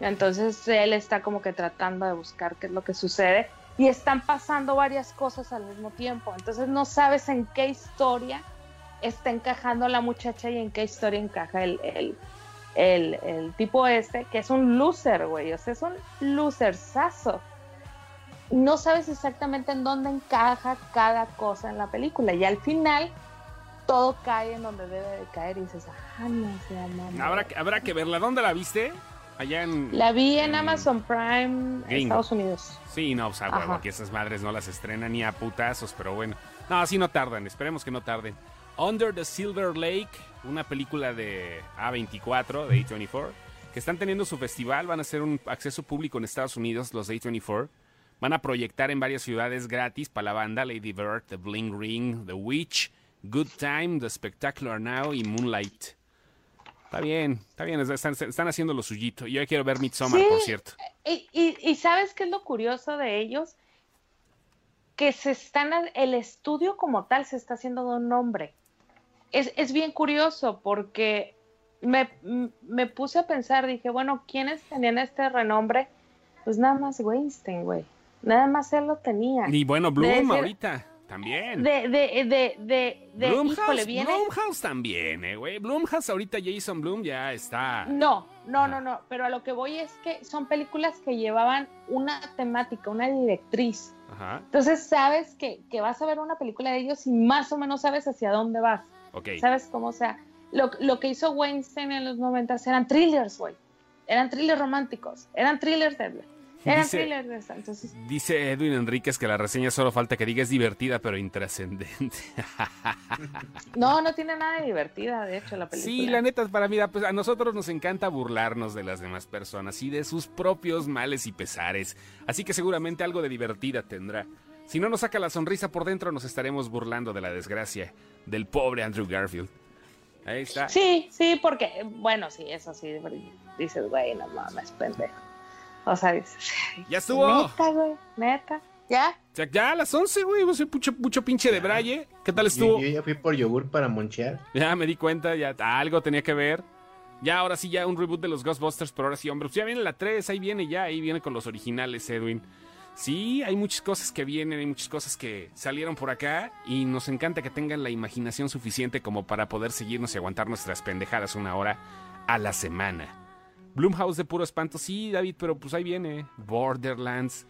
Entonces él está como que tratando de buscar qué es lo que sucede y están pasando varias cosas al mismo tiempo. Entonces no sabes en qué historia está encajando la muchacha y en qué historia encaja el, el, el, el tipo este, que es un loser, güey. O sea, es un loserzazo. No sabes exactamente en dónde encaja cada cosa en la película y al final todo cae en donde debe de caer y dices, ah, no sea mamá. Habrá que, habrá que verla. ¿Dónde la viste? Allá en... La vi en, en Amazon Prime, en Estados Unidos. Sí, no, o sea, bueno, que esas madres no las estrenan ni a putazos, pero bueno. No, así no tardan, esperemos que no tarden. Under the Silver Lake, una película de A veinticuatro, de A veinticuatro, que están teniendo su festival, van a hacer un acceso público en Estados Unidos, los de A veinticuatro. Van a proyectar en varias ciudades gratis para la banda Lady Bird, The Bling Ring, The Witch, Good Time, The Spectacular Now y Moonlight. Está bien, está bien, están, están haciendo lo suyito. Yo quiero ver Midsommar, sí, por cierto. Y, y, y ¿sabes qué es lo curioso de ellos? Que se están, el estudio como tal se está haciendo de un nombre. Es, es bien curioso porque me, me puse a pensar, dije, bueno, ¿quiénes tenían este renombre? Pues nada más Weinstein, güey. Nada más él lo tenía. Y bueno, Bloom de decir, ahorita también. De, de, de, de, de Blumhouse, híjole, viene... Blumhouse también, eh, güey. Blumhouse ahorita, Jason Blum ya está. No, no, no, no. Pero a lo que voy es que son películas que llevaban una temática, una directriz. Ajá. Entonces sabes que, que vas a ver una película de ellos y más o menos sabes hacia dónde vas. Okay. Sabes cómo, o sea, lo, lo que hizo Weinstein en los noventas eran thrillers, güey. Eran thrillers románticos, eran thrillers de... Dice, Entonces, dice Edwin Enríquez que la reseña solo falta que diga es divertida pero intrascendente. No, no tiene nada de divertida, de hecho, la película. Sí, la neta, para mí, pues, a nosotros nos encanta burlarnos de las demás personas y de sus propios males y pesares. Así que seguramente algo de divertida tendrá. Si no nos saca la sonrisa por dentro, nos estaremos burlando de la desgracia del pobre Andrew Garfield. Ahí está. Sí, sí, porque, bueno, sí, eso sí, dices, güey, no mames, pendejo. O sea, dices... Ya estuvo. Neta, güey, neta. ¿Ya? Ya, ya a las once, güey. Mucho, mucho pinche de braille. ¿Qué tal estuvo? Yo, yo ya fui por yogur para monchear. Ya, me di cuenta. Ya algo tenía que ver. Ya, ahora sí, ya un reboot de los Ghostbusters. Pero ahora sí, hombre. Pues ya viene la tres. Ahí viene ya. Ahí viene con los originales, Edwin. Sí, hay muchas cosas que vienen. Hay muchas cosas que salieron por acá. Y nos encanta que tengan la imaginación suficiente como para poder seguirnos y aguantar nuestras pendejadas una hora a la semana. Blumhouse de puro espanto, sí, David, pero pues ahí viene Borderlands.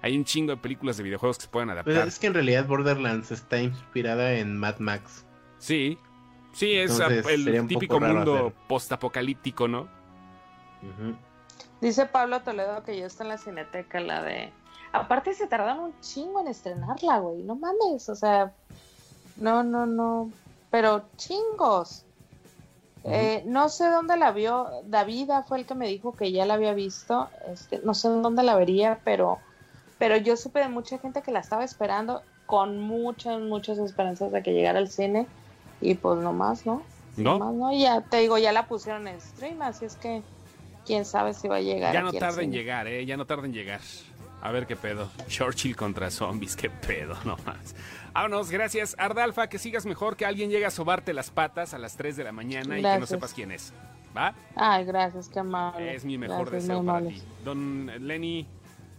Hay un chingo de películas de videojuegos que se pueden adaptar. Pues es que en realidad Borderlands está inspirada en Mad Max. Sí, sí, es Entonces, el típico mundo postapocalíptico, ¿no? Uh-huh. Dice Pablo Toledo que ya está en la Cineteca, la de... Aparte se tardaron un chingo en estrenarla, güey, no mames, o sea... No, no, no, pero chingos... Eh, no sé dónde la vio, David fue el que me dijo que ya la había visto, este, no sé dónde la vería, pero, pero yo supe de mucha gente que la estaba esperando con muchas, muchas esperanzas de que llegara al cine y pues nomás, ¿no? No. Nomás, ¿no? Ya te digo, ya la pusieron en stream, así es que quién sabe si va a llegar. Ya no tarda en llegar, eh, ya no tarda en llegar. A ver qué pedo. Churchill contra zombies, qué pedo nomás. Vámonos, gracias. Ardalfa, que sigas mejor, que alguien llegue a sobarte las patas a las tres de la mañana, gracias. Y que no sepas quién es. ¿Va? Ay, gracias, qué amable. Es mi mejor gracias, deseo para ti. Don Lenny,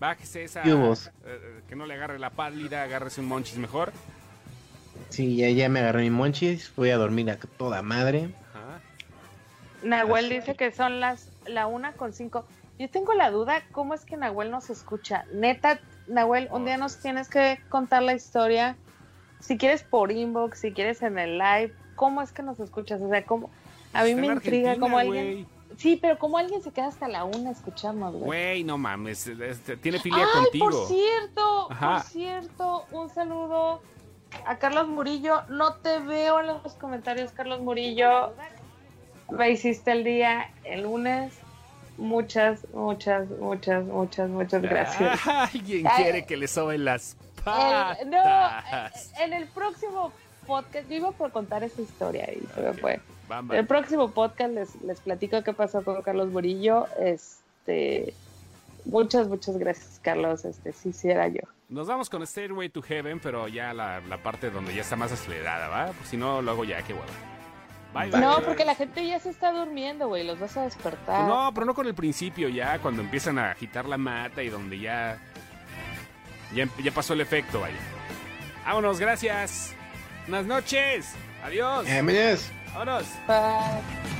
bájese esa... Eh, que no le agarre la pálida, agárrese un monchis mejor. Sí, ya, ya me agarré mi monchis, voy a dormir a toda madre. Ajá. Nahuel Así. dice que son las la una con cinco... Yo tengo la duda, ¿cómo es que Nahuel nos escucha? Neta, Nahuel, un día nos tienes que contar la historia, si quieres por inbox, si quieres en el live, ¿cómo es que nos escuchas? O sea, ¿cómo? A mí me intriga cómo alguien... Sí, pero ¿cómo alguien se queda hasta la una escuchando, güey? Güey, no mames, este, tiene filia Ay, contigo. Por cierto, Ajá. por cierto, un saludo a Carlos Murillo, no te veo en los comentarios, Carlos Murillo, me hiciste el día el lunes. Muchas, muchas, muchas, muchas, muchas gracias. Alguien quiere que le soben las patas. El, no, en el próximo podcast, yo iba por contar esa historia y se me fue. En el próximo podcast les, les platico qué pasó con Carlos Murillo. Este, muchas, muchas gracias, Carlos. Este, sí, sí era yo. Nos vamos con Stairway to Heaven, pero ya la, la parte donde ya está más acelerada, ¿va? Pues si no, lo hago ya, qué hueva. Bye, bye. No, porque la gente ya se está durmiendo, güey, los vas a despertar. No, pero no con el principio ya, cuando empiezan a agitar la mata y donde ya ya, ya pasó el efecto, vaya. Vámonos, gracias. Buenas noches. Adiós. Bienvenidos. Vámonos. Bye.